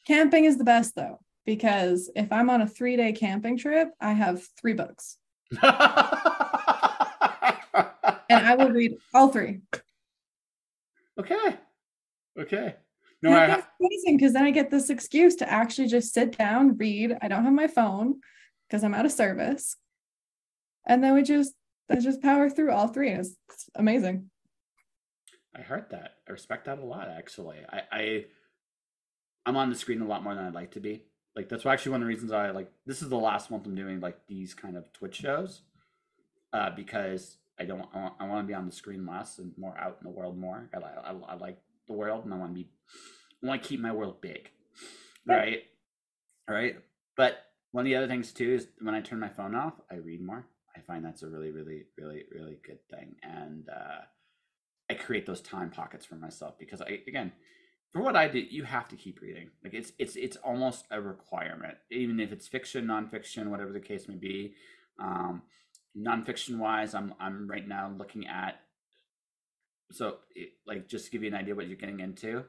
Camping is the best though, because if I'm on a three-day camping trip, I have three books. And I will read all three. Okay. Okay. No, I that's amazing because then I get this excuse to actually just sit down, read. I don't have my phone because I'm out of service. And then we just I just power through all three. It's, it's amazing. I heard that. I respect that a lot, actually. I, I I'm on the screen a lot more than I'd like to be. Like that's actually one of the reasons I like this is the last month I'm doing like these kind of Twitch shows. Uh, because I don't. I want, I want to be on the screen less and more out in the world more. I, I, I like the world, and I want to be. I want to keep my world big, right? All right. But one of the other things too is when I turn my phone off, I read more. I find that's a really, really, really, really good thing, and uh, I create those time pockets for myself because I, again, for what I do, you have to keep reading. Like it's, it's, it's almost a requirement, even if it's fiction, nonfiction, whatever the case may be. Um, Nonfiction wise, I'm I'm right now looking at, so it, like just to give you an idea what you're getting into.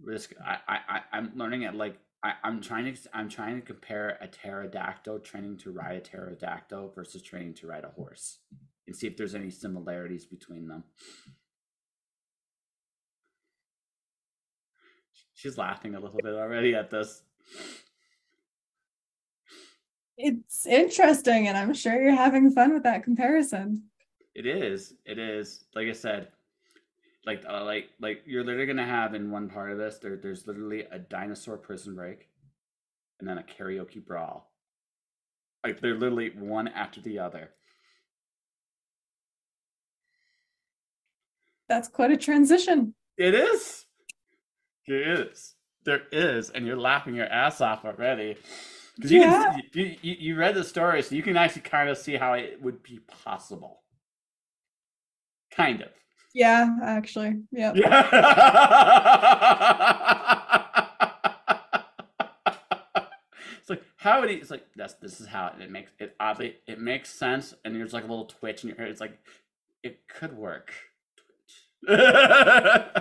Risk I I I'm learning it like I I'm trying to I'm trying to compare a pterodactyl training to ride a pterodactyl versus training to ride a horse, and see if there's any similarities between them. She's laughing a little bit already at this. It's interesting, and I'm sure you're having fun with that comparison. It is. It is. Like I said, like uh, like like you're literally gonna have in one part of this, there there's literally a dinosaur prison break, and then a karaoke brawl. Like they're literally one after the other. That's quite a transition. It is. It is. There is, and you're laughing your ass off already. Because you, yeah. you, you you read the story, so you can actually kind of see how it would be possible. Kind of. Yeah, actually. Yep. Yeah. It's like, how would he, it's like, that's, this is how, it, it makes, it oddly, it makes sense, and there's like a little twitch in your head. It's like, it could work. Twitch. I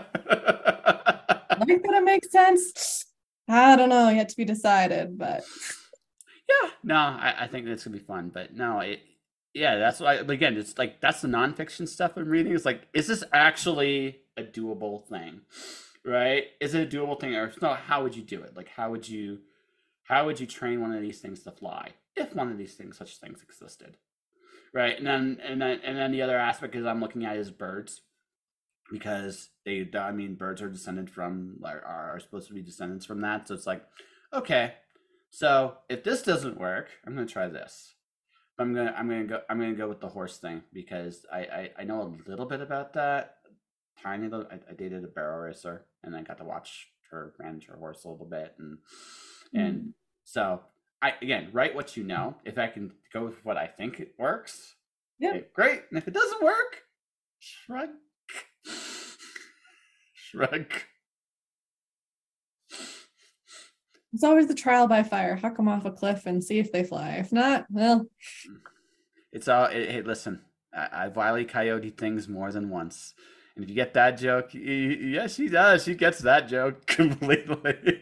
think that it makes sense. I don't know, yet to be decided, but... Yeah, no, I, I think that's gonna be fun, but no, it, yeah, that's why. But again, it's like that's the nonfiction stuff I'm reading. It's like, is this actually a doable thing, right? Is it a doable thing, or if not, how would you do it? Like, how would you, how would you train one of these things to fly if one of these things, such things existed, right? And then, and then, and then the other aspect is I'm looking at is birds, because they, I mean, birds are descended from, are, are supposed to be descendants from that. So it's like, okay, so if this doesn't work, I'm gonna try this. I'm gonna I'm gonna go I'm gonna go with the horse thing because I I, I know a little bit about that. Tiny little, I, I dated a barrel racer and I got to watch her manage her horse a little bit and mm-hmm. and so I again write what you know. If I can go with what I think it works, yeah, okay, great. And if it doesn't work, shrug, shrug. It's always the trial by fire. Huck them off a cliff and see if they fly. If not, well, it's all. Hey, listen, I, I've Wile E. Coyote things more than once, and if you get that joke, yeah, she does. She gets that joke completely.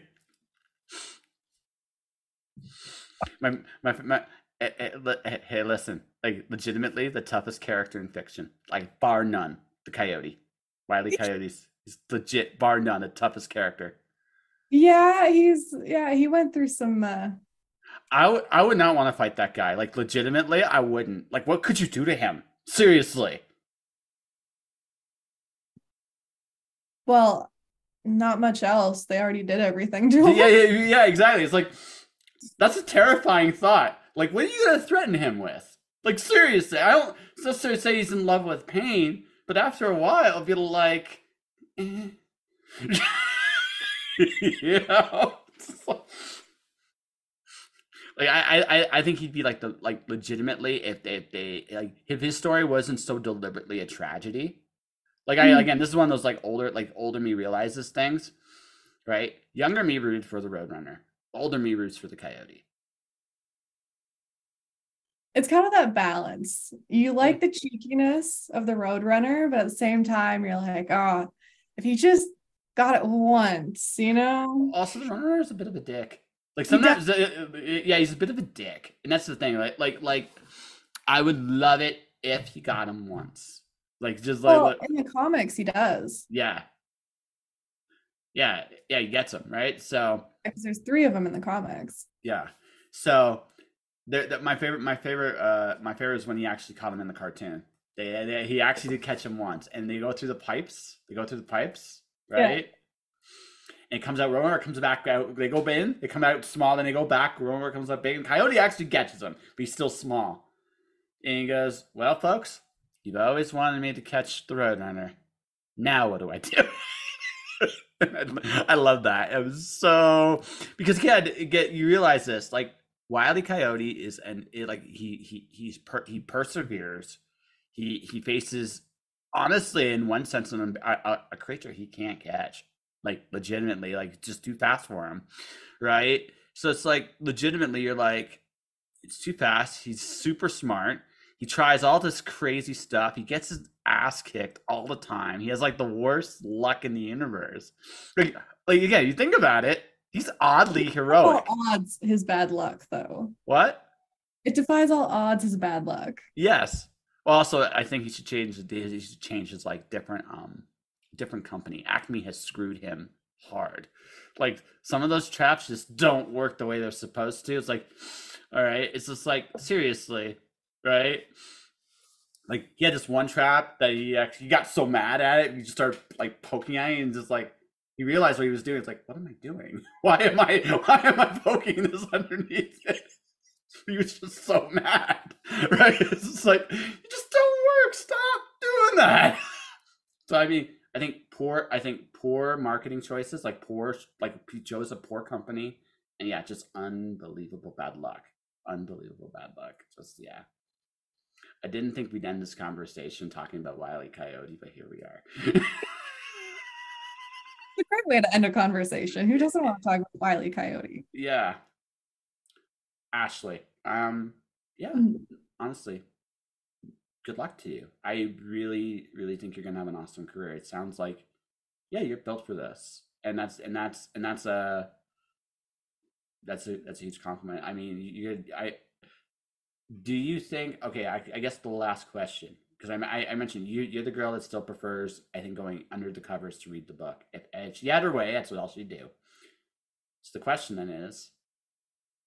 my, my, my. Hey, listen, like legitimately, the toughest character in fiction, like bar none, the Coyote. Wile E. Coyote is legit, bar none, the toughest character. Yeah, he's yeah, he went through some uh I, w- I would not want to fight that guy. Like legitimately, I wouldn't. Like what could you do to him? Seriously. Well, not much else. They already did everything to him. Yeah, yeah, yeah, exactly. It's like that's a terrifying thought. Like what are you going to threaten him with? Like seriously, I don't necessarily say he's in love with pain, but after a while, it'll be like eh. You know, like I, I, I think he'd be like the like legitimately if they, if they like if his story wasn't so deliberately a tragedy. Like I mm-hmm. again, this is one of those like older like older me realizes things, right? Younger me rooted for the Road Runner. Older me roots for the Coyote. It's kind of that balance. You like the cheekiness of the Road Runner, but at the same time, you're like, oh, if you just got it once, you know. Also, the Runner is a bit of a dick. Like sometimes, yeah, he's a bit of a dick, and that's the thing. Like, like, like, I would love it if he got him once. Like, just like, well, like in the comics, he does. Yeah, yeah, yeah. He gets him right. So because there's three of them in the comics. Yeah. So, they're, they're, my favorite, my favorite, uh, my favorite is when he actually caught him in the cartoon. They, they, he actually did catch him once, and they go through the pipes. They go through the pipes. Right, yeah. And it comes out. Road Runner comes back out. They go in. They come out small. Then they go back. Road Runner comes up big. And Coyote actually catches him, but he's still small. And he goes, "Well, folks, you've always wanted me to catch the Road Runner. Now what do I do?" I love that. It was so because again, get you realize this. Like Wile E. Coyote is an it, like he he he's per, he perseveres. He he faces. Honestly, in one sense, a, a, a creature he can't catch, like legitimately, like just too fast for him, right? So it's like legitimately, you're like, it's too fast. He's super smart. He tries all this crazy stuff. He gets his ass kicked all the time. He has like the worst luck in the universe. Like, like again, you think about it, he's oddly heroic. All odds, his bad luck, though. What? It defies all odds, his bad luck. Yes. Also, I think he should change. He should change his like different, um, different company. Acme has screwed him hard. Like some of those traps just don't work the way they're supposed to. It's like, all right, it's just like seriously, right? Like he had this one trap that he actually he got so mad at it, he just started like poking at it and just like he realized what he was doing. It's like, what am I doing? Why am I? Why am I poking this underneath it? He was just so mad, right? It's just like, it just don't work. Stop doing that. So I mean, I think poor, I think poor marketing choices, like poor, like he chose a poor company, and yeah, just unbelievable bad luck, unbelievable bad luck. Just yeah, I didn't think we'd end this conversation talking about Wile E. Coyote, but here we are. It's a great way to end a conversation. Who doesn't want to talk about Wile E. Coyote? Yeah. Ashley, um, yeah, honestly, good luck to you. I really, really think you're gonna have an awesome career. It sounds like, yeah, you're built for this, and that's and that's and that's a that's a that's a huge compliment. I mean, you, I do you think? Okay, I, I guess the last question because I, I I mentioned you you're the girl that still prefers I think going under the covers to read the book. If, if she had her way, that's what else she'd do. So the question then is,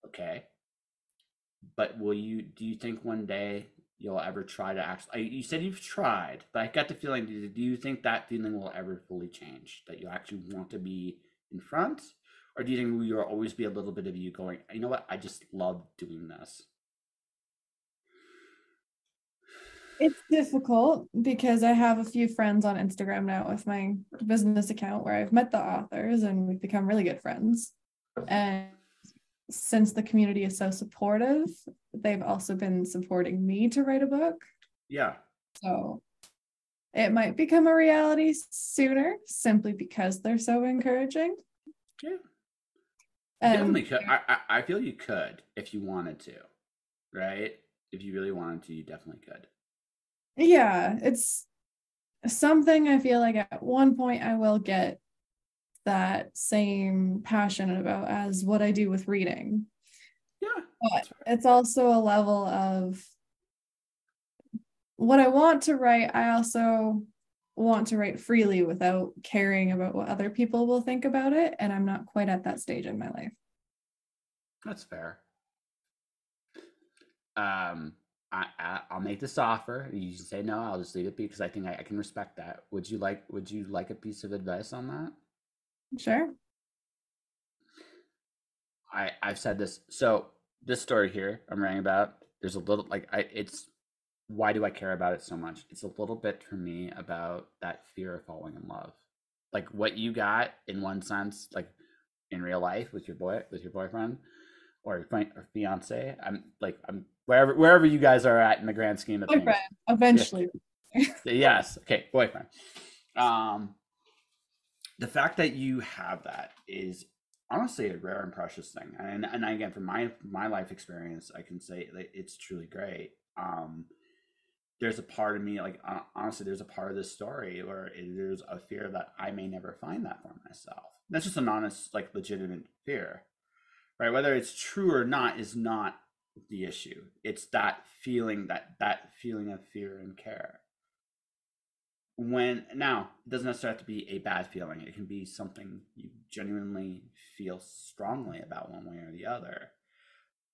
okay. But will you? Do you think one day you'll ever try to actually? You said you've tried, but I got the feeling. Do you think that feeling will ever fully change? That you actually want to be in front, Or do you think we will always be a little bit of you going, you know what, I just love doing this? It's difficult because I have a few friends on Instagram now with my business account where I've met the authors and we've become really good friends. And since the community is so supportive, they've also been supporting me to write a book. Yeah. So it might become a reality sooner simply because they're so encouraging. Yeah. And definitely could. I, I feel you could if you wanted to, right? If you really wanted to, you definitely could. Yeah, it's something I feel like at one point I will get that same passion about as what I do with reading. Yeah. But it's also a level of what I want to write, I also want to write freely without caring about what other people will think about it, and I'm not quite at that stage in my life. That's fair. Um I, I, I'll make this offer. You say no, I'll just leave it be because I think I, I can respect that. Would you like Would you like a piece of advice on that? Sure. I I've said this. So this story here I'm writing about. There's a little like I. It's why do I care about it so much? It's a little bit for me about that fear of falling in love, like what you got in one sense, like in real life with your boy with your boyfriend or your fiance. I'm like I'm. Wherever wherever you guys are at in the grand scheme of boyfriend, things. Eventually. Yes. yes. Okay, boyfriend. Um, the fact that you have that is honestly a rare and precious thing. And and again, from my my life experience, I can say that it's truly great. Um, there's a part of me, like uh, honestly, there's a part of this story where it, there's a fear that I may never find that for myself. And that's just an honest, like legitimate fear, right? Whether it's true or not is not the issue. It's that feeling that that feeling of fear and care. When now it doesn't necessarily have to be a bad feeling. It can be something you genuinely feel strongly about one way or the other.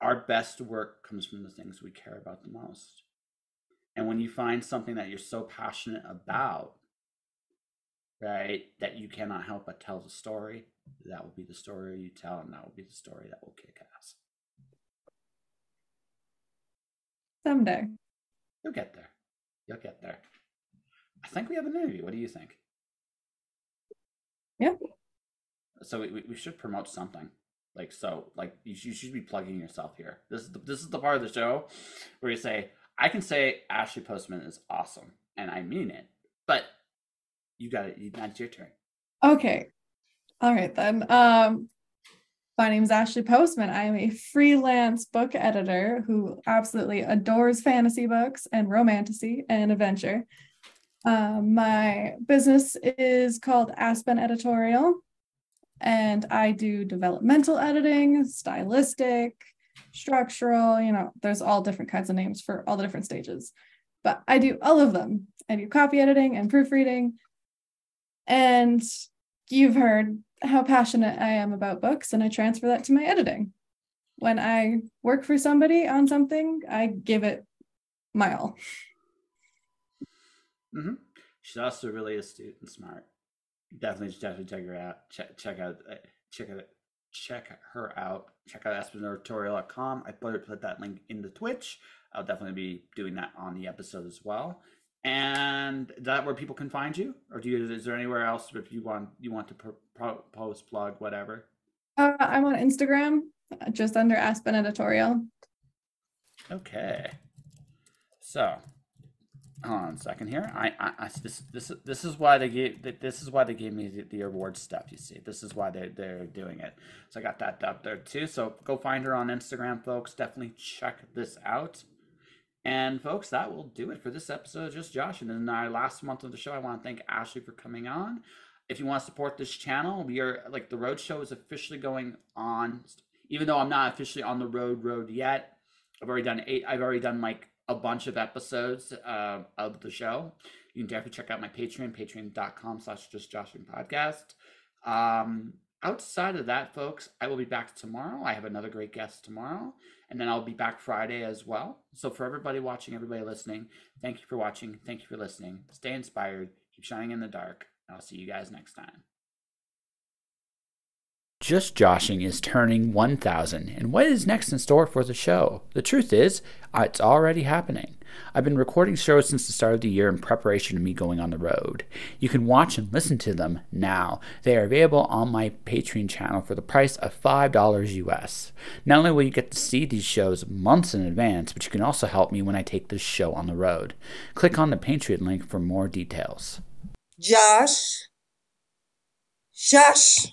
Our best work comes from the things we care about the most. And when you find something that you're so passionate about, right, that you cannot help but tell the story, that will be the story you tell, and that will be the story that will kick ass. Someday. You'll get there. You'll get there. I think we have an interview. What do you think? Yeah. So we, we should promote something. Like, so, like, you should, you should be plugging yourself here. This is the, this is the part of the show where you say, I can say Ashley Postman is awesome, and I mean it, but you got it. Now it's your turn. Okay. All right, then. Um... My name's Ashley Postman. I am a freelance book editor who absolutely adores fantasy books and romantasy and adventure. Uh, my business is called Aspen Editorial, and I do developmental editing, stylistic, structural, you know, there's all different kinds of names for all the different stages, but I do all of them. I do copy editing and proofreading, and you've heard how passionate I am about books, and I transfer that to my editing. When I work for somebody on something, I give it my all. Mm-hmm. She's also really astute and smart. Definitely, definitely check her out. Check, check out, uh, check out, check her out. Check out aspen editorial dot com. I put, put that link in the Twitch. I'll definitely be doing that on the episode as well. And is that where people can find you, or do you? Is there anywhere else if you want you want to pro, pro, post, plug, whatever? Uh, I'm on Instagram, just under Aspen Editorial. Okay. So, hold on a second here. I, I, I this this this is why they gave this is why they gave me the, the award stuff. You see, this is why they they're doing it. So I got that up there too. So go find her on Instagram, folks. Definitely check this out. And folks, that will do it for this episode of Just Josh. And in our last month of the show, I want to thank Ashley for coming on. If you want to support this channel, we are like the road show is officially going on. Even though I'm not officially on the road road yet, I've already done eight. I've already done like a bunch of episodes uh, of the show. You can definitely check out my Patreon, patreon dot com slash just joshing podcast. Um, outside of that, folks, I will be back tomorrow. I have another great guest tomorrow. And then I'll be back Friday as well. So for everybody watching, everybody listening, thank you for watching. Thank you for listening. Stay inspired. Keep shining in the dark. And I'll see you guys next time. Just Joshing is turning one thousand, and what is next in store for the show? The truth is, it's already happening. I've been recording shows since the start of the year in preparation of me going on the road. You can watch and listen to them now. They are available on my Patreon channel for the price of five dollars U S. Not only will you get to see these shows months in advance, but you can also help me when I take this show on the road. Click on the Patreon link for more details. Josh. Josh.